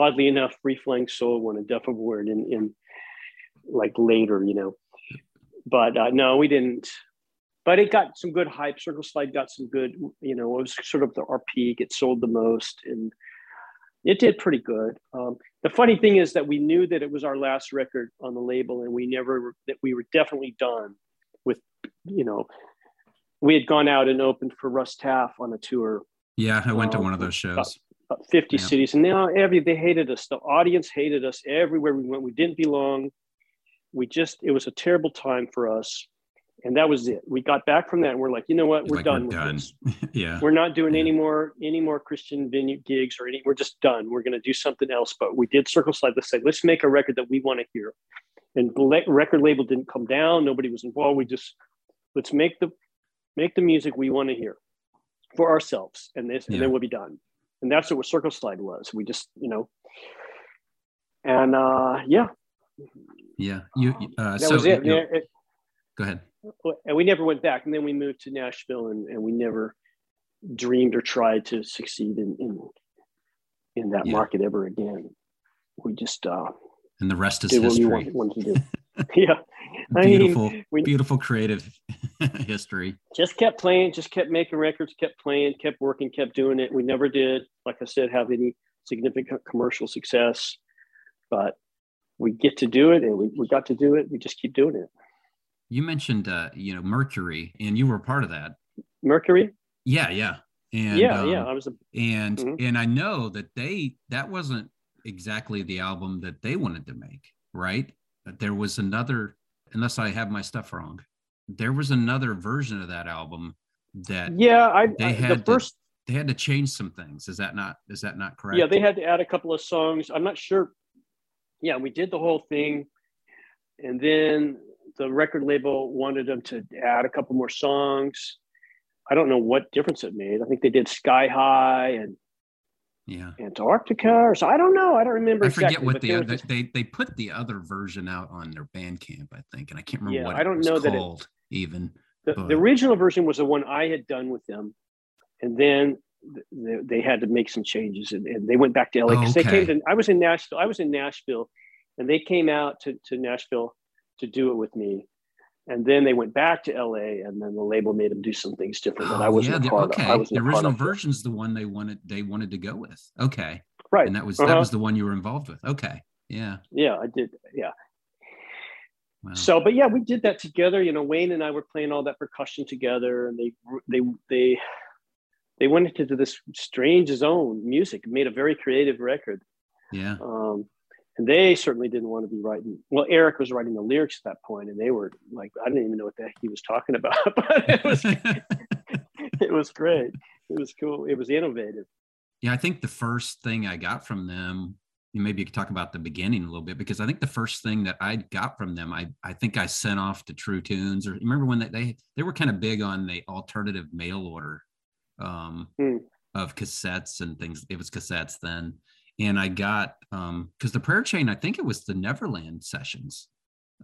oddly enough, Free Flying Soul won a Dove Award in, in like later, you know. But uh, no, we didn't. But it got some good hype. Circle Slide got some good, you know, it was sort of the R P, get sold the most. And it did pretty good. Um, the funny thing is that we knew that it was our last record on the label, and we never, that we were definitely done with, you know, we had gone out and opened for Russ Taff on a tour. Yeah, I went um, to one of those shows. About, about fifty yeah. cities, and now every they hated us. The audience hated us everywhere we went. We didn't belong. We just, it was a terrible time for us. And that was it. We got back from that and we're like, you know what? We're like, done. We're with done. This. yeah. We're not doing yeah. any more, any more Christian venue gigs or any, we're just done. We're going to do something else. But we did Circle Slide. Let's say, let's make a record that we want to hear. And the record label didn't come down. Nobody was involved. We just, let's make the, make the music we want to hear for ourselves. And this, yeah. and then we'll be done. And that's what Circle Slide was. We just, you know, and uh, yeah. Yeah. You, uh, that so was it. You know, it, it go ahead. And we never went back. And then we moved to Nashville, and, and we never dreamed or tried to succeed in in, in that yeah. market ever again. We just uh, and the rest is did history. What we wanted, wanted to do. yeah, beautiful, I mean, we, beautiful creative history. Just kept playing, just kept making records, kept playing, kept working, kept doing it. We never did, like I said, have any significant commercial success, but we get to do it, and we, we got to do it. We just keep doing it. You mentioned, uh, you know, Mercury, and you were part of that. Mercury? Yeah, yeah, and yeah, um, yeah. I was, a, and mm-hmm. and I know that they that wasn't exactly the album that they wanted to make, right? There was another, unless I have my stuff wrong, there was another version of that album that yeah, I, they I, had the first to, they had to change some things. Is that not is that not correct? Yeah, they had to add a couple of songs. I'm not sure. Yeah, we did the whole thing, and then the record label wanted them to add a couple more songs. I don't know what difference it made. I think they did Sky High and yeah, Antarctica. Or so I don't know. I don't remember. I forget exactly, what the other this... they they put the other version out on their Bandcamp, I think, and I can't remember yeah, what it I don't was know called that it, even. The, but... the original version was the one I had done with them, and then they, they had to make some changes, and, and they went back to L A because oh, okay. they came to. I was in Nashville. I was in Nashville, and they came out to, to Nashville to do it with me, and then they went back to L A, and then the label made them do some things different that oh, I wasn't yeah, part okay. of. I wasn't the original version's the one they wanted they wanted to go with. Okay, right, and that was uh-huh. that was the one you were involved with. Okay, yeah, yeah, I did, yeah. Wow. So, but yeah, we did that together. You know, Wayne and I were playing all that percussion together, and they they they they went into this strange zone music, made a very creative record. Yeah. Um, And they certainly didn't want to be writing. Well, Eric was writing the lyrics at that point, and they were like, I didn't even know what the heck he was talking about, but it was, it was great. It was cool. It was innovative. Yeah, I think the first thing I got from them, maybe you could talk about the beginning a little bit, because I think the first thing that I got from them, I I think I sent off to True Tunes, or remember when they they were kind of big on the alternative mail order um, mm. of cassettes and things. It was cassettes then. And I got, um, because the Prayer Chain, I think it was the Neverland sessions.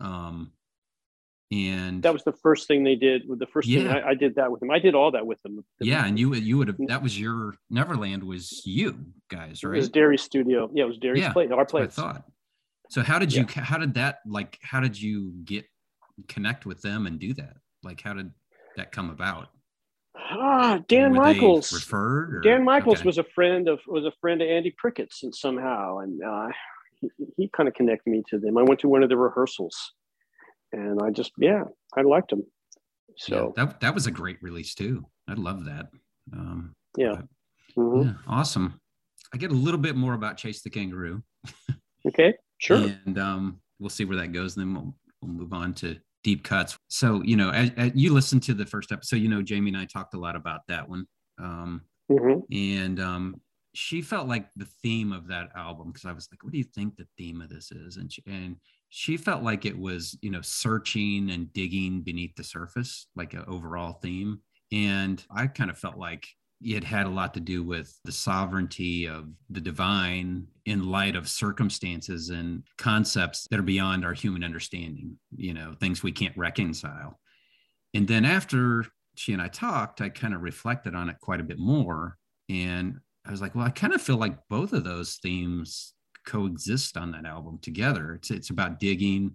Um, and that was the first thing they did with the first yeah. thing I, I did that with them. I did all that with them. Yeah. And you, you would have, that was your Neverland was you guys, right? It was Derri's studio. Yeah. It was Derri's yeah, play, our place. I thought. So how did you, yeah. how did that, like, how did you get, connect with them and do that? Like, how did that come about? Ah, Dan Michaels. Referred or? Dan Michaels okay. was a friend of was a friend of Andy Prickett's, and somehow, and uh, he, he kind of connected me to them. I went to one of the rehearsals, and I just yeah, I liked them. So yeah, that that was a great release too. I love that. Um, yeah. But, mm-hmm. yeah, awesome. I get a little bit more about Chase the Kangaroo. Okay, sure. And um, we'll see where that goes. And then we'll we'll move on to deep cuts. So, you know, as, as you listen to the first episode, you know, Jamie and I talked a lot about that one. Um, mm-hmm. And um, she felt like the theme of that album, because I was like, what do you think the theme of this is? And she, and she felt like it was, you know, searching and digging beneath the surface, like an overall theme. And I kind of felt like it had a lot to do with the sovereignty of the divine in light of circumstances and concepts that are beyond our human understanding, you know, things we can't reconcile. And then after she and I talked, I kind of reflected on it quite a bit more. And I was like, well, I kind of feel like both of those themes coexist on that album together. It's, it's about digging,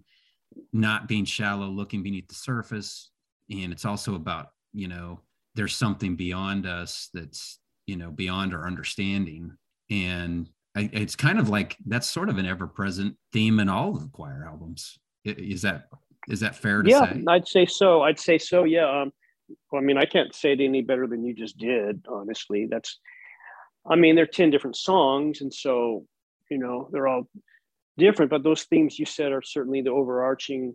not being shallow, looking beneath the surface. And it's also about, you know, there's something beyond us that's, you know, beyond our understanding. And I, it's kind of like, that's sort of an ever-present theme in all of the Choir albums. Is that, is that fair to yeah, say? Yeah, I'd say so. I'd say so. Yeah. Um, well, I mean, I can't say it any better than you just did, honestly. That's, I mean, they're ten different songs. And so, you know, they're all different, but those themes you said are certainly the overarching,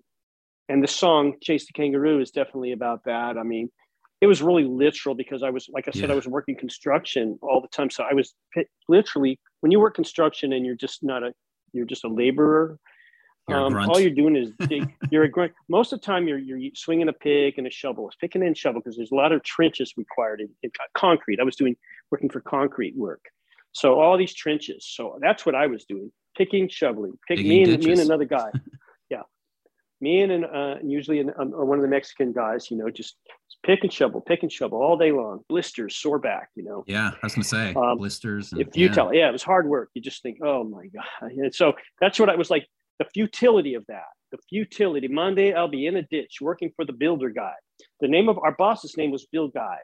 and the song Chase the Kangaroo is definitely about that. I mean, it was really literal because I was, like I said, yeah. I was working construction all the time. So I was literally, when you work construction and you're just not a, you're just a laborer, you're um, a all you're doing is dig, you're a grunt. Most of the time you're, you're swinging a pick and a shovel, it's picking and shovel, because there's a lot of trenches required in, in concrete. I was doing, working for concrete work. So all these trenches. So that's what I was doing. Picking, shoveling, pick me and, me and another guy. Yeah. Me and, uh, usually an, um, or one of the Mexican guys, you know, just pick and shovel, pick and shovel all day long. Blisters, sore back, you know. Yeah, I was going to say, um, blisters. And, the futile, yeah. yeah, it was hard work. You just think, oh, my God. And so that's what I was like, the futility of that, the futility. Monday, I'll be in a ditch working for the builder guy. The name of our boss's name was Bill Guy.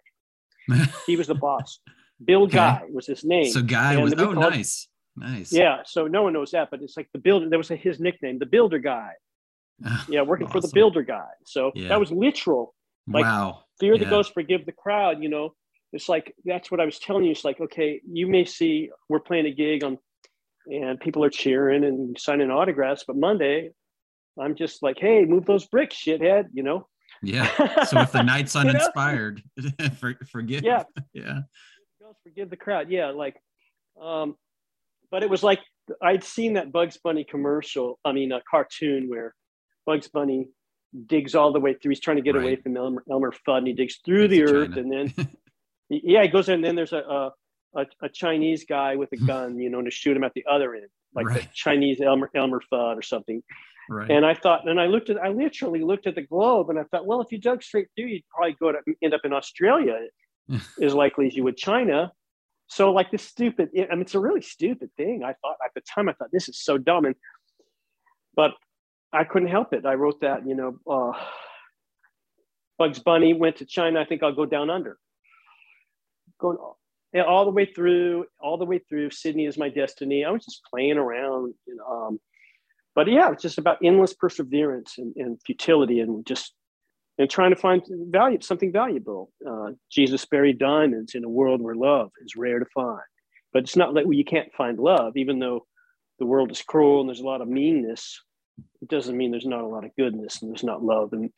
He was the boss. Bill okay. Guy was his name. So Guy and was, oh, nice. Nice. Yeah. So no one knows that, but it's like the builder, there was a, his nickname, the builder guy. Oh, yeah. Working awesome. For the builder guy. So yeah. that was literal. Like wow. fear yeah. the ghost, forgive the crowd. You know, it's like, that's what I was telling you. It's like, okay, you may see we're playing a gig on and people are cheering and signing autographs, but Monday I'm just like, hey, move those bricks, shithead, you know? Yeah. So if the night's uninspired, for, forgive. Yeah. Yeah. Forgive the crowd. Yeah. Like, um, but it was like, I'd seen that Bugs Bunny commercial, I mean, a cartoon where Bugs Bunny digs all the way through. He's trying to get right. away from Elmer, Elmer Fudd, and he digs through He's the earth. China. And then, yeah, he goes in, and then there's a, a, a Chinese guy with a gun, you know, to shoot him at the other end, like right. the Chinese Elmer, Elmer Fudd or something. Right. And I thought, and I looked at, I literally looked at the globe and I thought, well, if you dug straight through, you'd probably go to end up in Australia as likely as you would China. So like this stupid, I mean, it's a really stupid thing. I thought at the time, I thought this is so dumb. And, but I couldn't help it. I wrote that, you know, uh, Bugs Bunny went to China. I think I'll go down under. Going all, yeah, all the way through, all the way through Sydney is my destiny. I was just playing around. And, um, but yeah, it's just about endless perseverance and, and futility and just, and trying to find value, something valuable. Uh, Jesus buried diamonds in a world where love is rare to find. But it's not like well, you can't find love, even though the world is cruel and there's a lot of meanness. It doesn't mean there's not a lot of goodness and there's not love. And,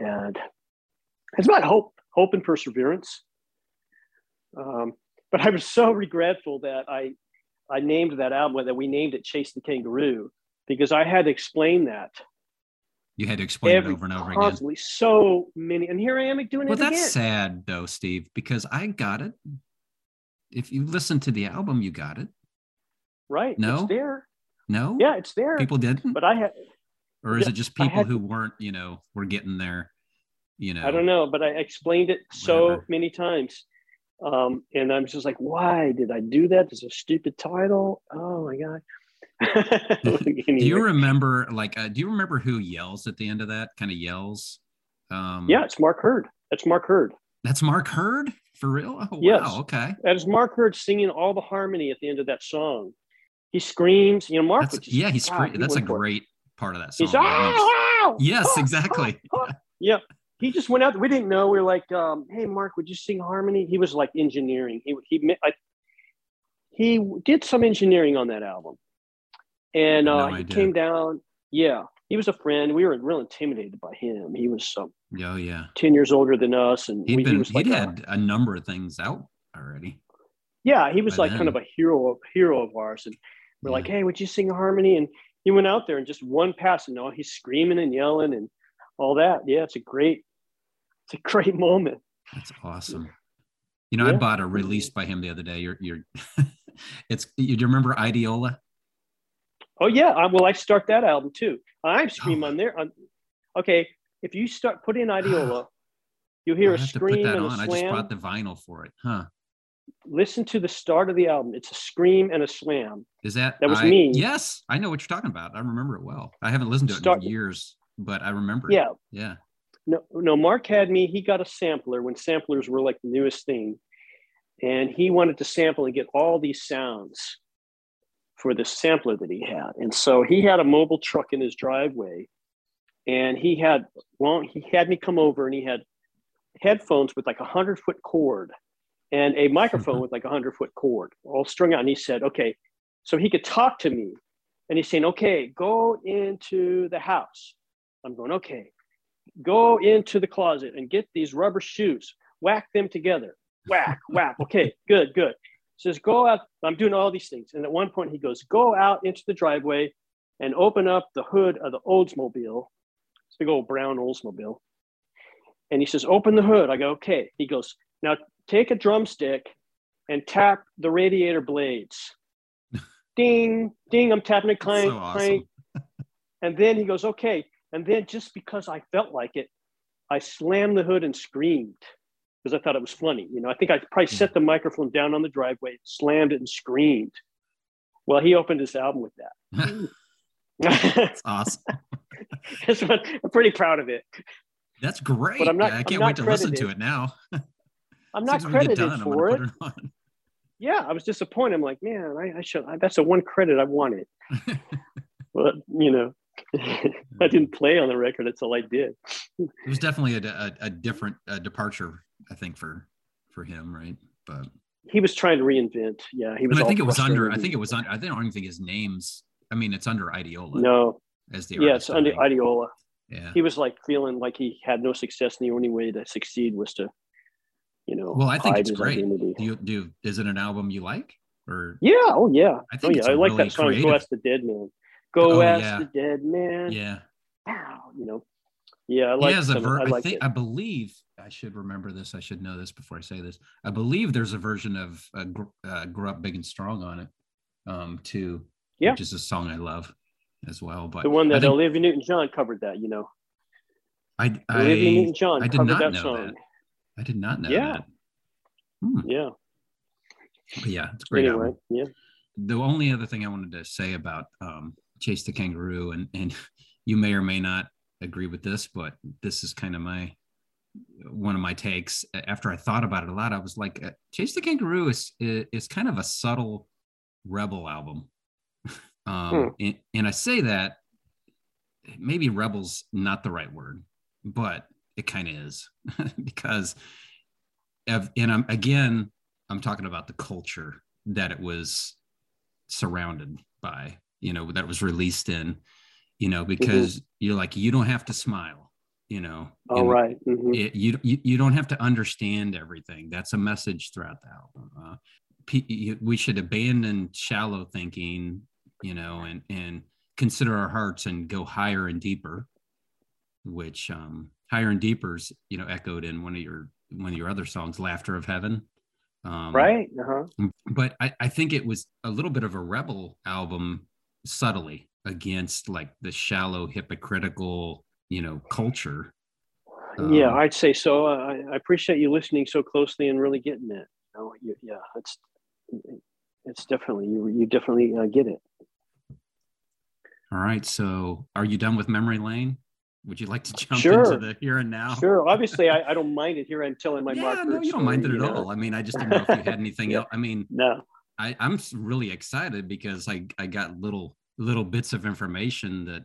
and it's about hope, hope and perseverance. Um, but I was so regretful that I, I named that album, that we named it Chase the Kangaroo, because I had to explain that. You had to explain Every, it over and over constantly, again. So many. And here I am doing well, it again. Well, that's sad, though, Steve, because I got it. If you listen to the album, you got it. Right. No? It's there. No? Yeah, it's there. People didn't? But I had... Or is yeah, it just people had, who weren't, you know, were getting there, you know? I don't know, but I explained it whatever. so many times. Um, and I'm just like, why did I do that? It's a stupid title. Oh, my God. Anyway. Do you remember like uh, do you remember who yells at the end of that kind of yells um yeah it's Mark Heard that's Mark Heard that's Mark Heard for real oh yes. wow okay that is Mark Heard singing all the harmony at the end of that song. He screams, you know, Mark that's, just, yeah he screams. Wow, that's a great part of that song. He's, oh, yes oh, exactly oh, oh. Yeah, he just went out, we didn't know, we were like um hey Mark, would you sing harmony? He was like engineering, he he I, he did some engineering on that album. And uh, no he came down. Yeah, he was a friend. We were real intimidated by him. He was some oh, yeah. ten years older than us, and he'd, we, been, he was like, he'd had a number of things out already. Yeah, he was like then. kind of a hero, hero of ours. And we're yeah. like, hey, would you sing harmony? And he went out there and just one pass, and all he's screaming and yelling and all that. Yeah, it's a great, it's a great moment. That's awesome. You know, yeah. I bought a release by him the other day. You're, you're, it's. You, do you remember Ideola? Oh yeah, I, well I start that album too. I scream oh. on there. I'm, okay, if you start put in Ideola, you'll hear I'll a have scream to put that and on. a slam. I just bought the vinyl for it, huh? Listen to the start of the album. It's a scream and a slam. Is that that was I, me? Yes, I know what you're talking about. I remember it well. I haven't listened to it start, in years, but I remember. Yeah, it. yeah. No, no. Mark had me. He got a sampler when samplers were like the newest thing, and he wanted to sample and get all these sounds. for the sampler that he had. And so he had a mobile truck in his driveway, and he had long, he had me come over, and he had headphones with like a hundred foot cord and a microphone with like a hundred foot cord all strung out. And he said, okay, so he could talk to me, and he's saying, okay, go into the house. I'm going, okay, go into the closet and get these rubber shoes, whack them together, whack, whack. Okay, good, good. Says, go out. I'm doing all these things. And at one point he goes, go out into the driveway and open up the hood of the Oldsmobile. It's a big old brown Oldsmobile. And he says, open the hood. I go, okay. He goes, now take a drumstick and tap the radiator blades. Ding, ding. I'm tapping it, clank, so awesome. Clank. And then he goes, okay. And then just because I felt like it, I slammed the hood and screamed, because I thought it was funny. You know, I think I probably set the microphone down on the driveway, slammed it, and screamed. Well, he opened his album with that. That's awesome. I'm pretty proud of it. That's great. But I'm not, yeah, I can't not wait to credited. Listen to it now. I'm not credited done, for it. it yeah, I was disappointed. I'm like, man, I, I should. I, that's the one credit I wanted. But, you know, I didn't play on the record. That's all I did. It was definitely a, a, a different a departure, I think, for for him, right? But he was trying to reinvent. Yeah, he was. I think it was under. I think it was under. I think I don't think his name's. I mean, it's under Ideola. No, as the yeah, it's under Ideola. Yeah, he was like feeling like he had no success, and the only way to succeed was to, you know. Well, I think it's great. Identity. Do you do? Is it an album you like? Or yeah, oh yeah, I think oh, it's yeah. I like really that song. Creative. Go Ask the Dead Man. Go oh, ask yeah. the dead man. Yeah. Wow. You know. Yeah. I like he has a ver- I, I think it. I believe I should remember this. I should know this before I say this. I believe there's a version of uh, uh, "Grew Up Big and Strong" on it, um, too. Yeah. Which is a song I love as well. But the one that think, Olivia Newton-John covered. That you know. I I, Olivia Newton-John I did not that know song. That. I did not know yeah. that. Hmm. Yeah. But yeah. It's great. Anyway. Album. Yeah. The only other thing I wanted to say about. Um, Chase the Kangaroo, and and you may or may not agree with this, but this is kind of my one of my takes. After I thought about it a lot, I was like, Chase the Kangaroo is is kind of a subtle rebel album, um, hmm. and, and I say that maybe rebel's not the right word, but it kind of is because, of, and I'm again, I'm talking about the culture that it was surrounded by. You know, that was released in, you know, because mm-hmm. you're like, you don't have to smile, you know, oh, and right. Mm-hmm. it, you, you, you don't have to understand everything. That's a message throughout the album. Uh, P, you, we should abandon shallow thinking, you know, and, and consider our hearts and go higher and deeper, which um, higher and deeper's, you know, echoed in one of your, one of your other songs, Laughter of Heaven. Um, right. Uh-huh. But I, I think it was a little bit of a rebel album, subtly against like the shallow, hypocritical, you know, culture. Um, yeah, I'd say so. I, I appreciate you listening so closely and really getting it. You know, you, yeah, it's it's definitely you. You definitely uh, get it. All right. So, are you done with Memory Lane? Would you like to jump sure. into the here and now? Sure. Obviously, I, I don't mind it here until in my yeah, marker. No, you don't mind it at know? all. I mean, I just didn't know if you had anything yeah. else. I mean, no. I, I'm really excited because I, I got little little bits of information that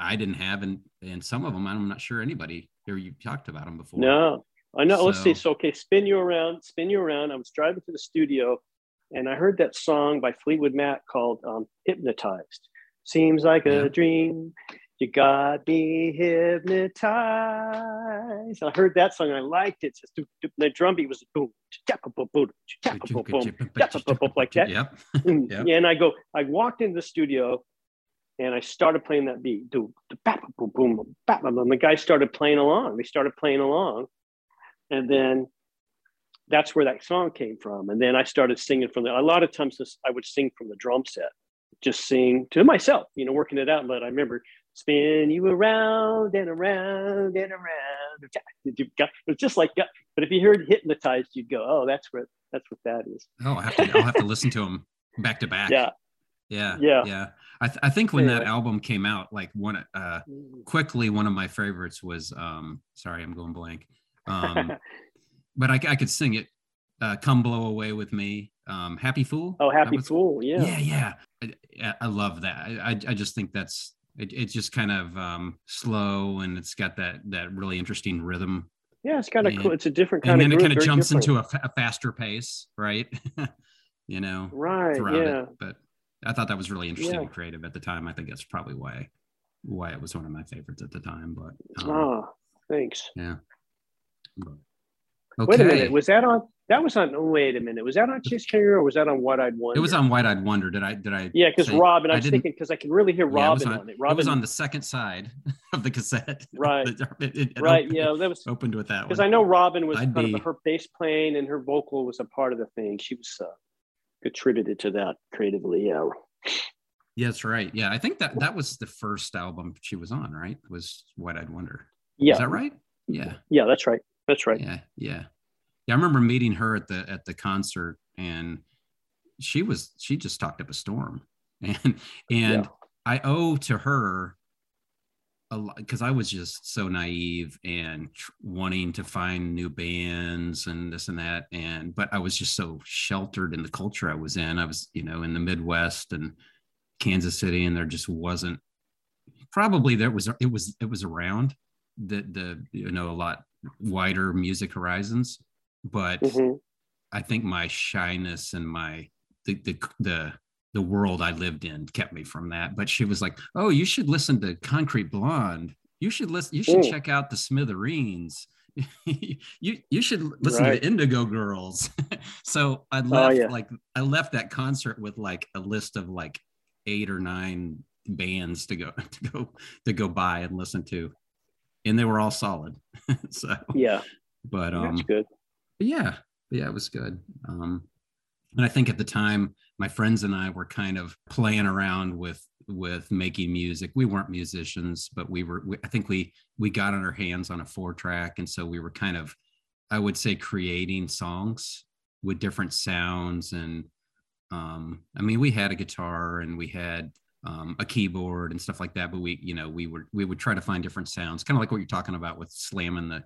I didn't have, and and some of them I'm not sure anybody here you talked about them before. No, I know. So, let's see. So okay, spin you around, spin you around. I was driving to the studio, and I heard that song by Fleetwood Mac called um, "Hypnotized." Seems like yeah. a dream. You got me hypnotized. I heard that song and I liked it. The drum beat was boom, boom, like that. Yep. Yep. And I go, I walked into the studio and I started playing that beat. Boom, boom, and the guys started playing along. They started playing along. And then that's where that song came from. And then I started singing from the, a lot of times I would sing from the drum set, just sing to myself, you know, working it out. But I remember, spin you around and around and around. It was just like that. But if you heard "Hypnotized," you'd go, "Oh, that's what that's what that is." Oh, I have to, I'll have to listen to them back to back. Yeah, yeah, yeah. yeah. I, th- I think when yeah. that album came out, like one uh, quickly, one of my favorites was. Um, sorry, I'm going blank. Um, but I, I could sing it. Uh, "Come Blow Away with Me." um, Happy Fool. Oh, Happy Fool. Yeah. Yeah. Yeah. I, I love that. I, I just think that's, it, it's just kind of um, slow, and it's got that, that really interesting rhythm. Yeah. It's got a cool, it's a different kind of, and then it kind of jumps into a, a faster pace. Right. you know, right. Yeah. It. But I thought that was really interesting yeah. and creative at the time. I think that's probably why, why it was one of my favorites at the time, but. Um, oh, thanks. Yeah. But, okay. Wait a minute. Was that on, that was on, oh, wait a minute. Was that on Chase Kangaroo, or was that on Wide-Eyed Wonder? It was on Wide-Eyed Wonder. Did I, did I? Yeah. Cause say, Robin, I was I thinking, cause I can really hear Robin yeah, it was on, on it. Robin it was on the second side of the cassette. Right. it, it, it right. Opened, yeah. That was opened with that one. Cause I know Robin was I'd kind be, of her bass playing, and her vocal was a part of the thing. She was, uh, attributed to that creatively. Yeah. Yes, right. Yeah, I think that that was the first album she was on, right? Was Wide-Eyed Wonder. Yeah. Is that right? Yeah. Yeah, that's right. That's right. Yeah, yeah. Yeah, I remember meeting her at the at the concert, and she was she just talked up a storm. And and yeah. I owe to her a lot, because I was just so naive and tr- wanting to find new bands and this and that, and but I was just so sheltered in the culture I was in. I was, you know, in the Midwest and Kansas City, and there just wasn't probably there was it was it was around the the you know a lot wider music horizons, but mm-hmm. I think my shyness and my the the the the world I lived in kept me from that. But she was like, oh, you should listen to Concrete Blonde. You should listen, you should mm. check out the Smithereens. you you should listen right. to Indigo Girls. So I left oh, yeah. like I left that concert with like a list of like eight or nine bands to go to go to go buy and listen to. And they were all solid. so yeah. But um that's good. But yeah, yeah, it was good. Um And I think at the time, my friends and I were kind of playing around with with making music. We weren't musicians, but we were. We, I think we we got on our hands on a four track, and so we were kind of, I would say, creating songs with different sounds. And um, I mean, we had a guitar and we had um, a keyboard and stuff like that. But we, you know, we were we would try to find different sounds, kind of like what you're talking about with slamming the.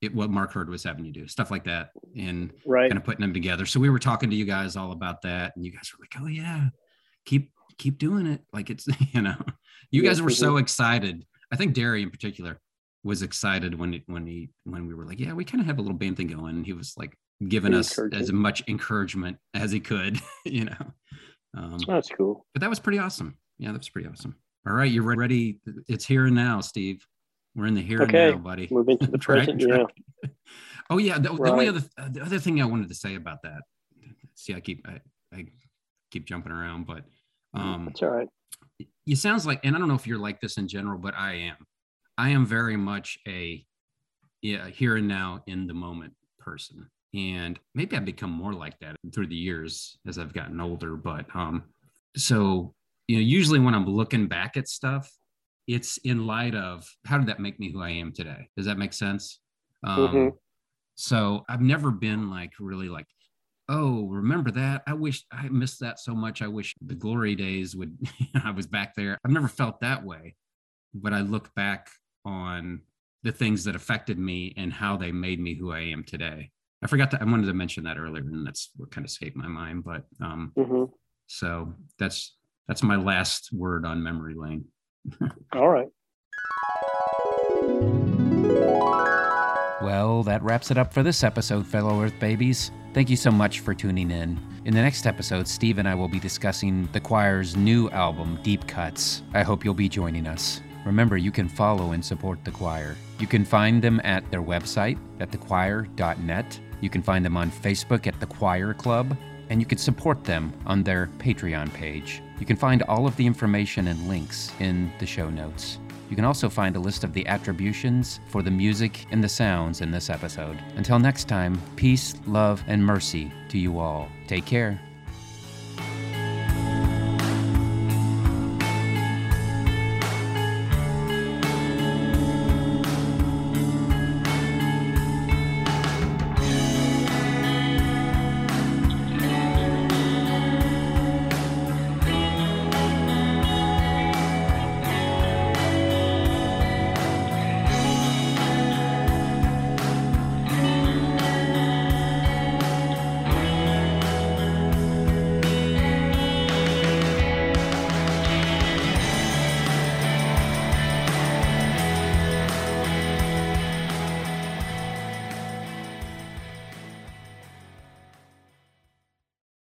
It, what Mark Heard was having you do, stuff like that, and right. kind of putting them together. So we were talking to you guys all about that, and you guys were like, "Oh yeah, keep keep doing it." Like it's you know, you yeah, guys were so excited. I think Derri in particular was excited when it, when he when we were like, "Yeah, we kind of have a little band thing going." And he was like giving Pretty us as much encouragement as he could, you know. Um, That's cool. But that was pretty awesome. Yeah, that was pretty awesome. All right, you're ready. It's here and now, Steve. We're in the here okay. and now, buddy. Move into the present, yeah. Oh, yeah. The, right. the only other, the other thing I wanted to say about that. See, I keep, I, I keep jumping around, but um, that's all right. You sounds like, and I don't know if you're like this in general, but I am. I am very much a yeah, here and now, in the moment person, and maybe I've become more like that through the years as I've gotten older. But um, so you know, usually when I'm looking back at stuff, it's in light of how did that make me who I am today? Does that make sense? Um, mm-hmm. So I've never been like really like, oh, remember that? I wish I missed that so much. I wish the glory days would, I was back there. I've never felt that way. But I look back on the things that affected me and how they made me who I am today. I forgot that I wanted to mention that earlier, and that's what kind of escaped my mind. But um, mm-hmm. so that's that's my last word on memory lane. All right. Well, that wraps it up for this episode, fellow Earth babies. Thank you so much for tuning in. In the next episode, Steve and I will be discussing The Choir's new album, Deep Cuts. I hope you'll be joining us. Remember, you can follow and support The Choir. You can find them at their website, at the choir dot net. You can find them on Facebook at The Choir Club. And you can support them on their Patreon page. You can find all of the information and links in the show notes. You can also find a list of the attributions for the music and the sounds in this episode. Until next time, peace, love, and mercy to you all. Take care.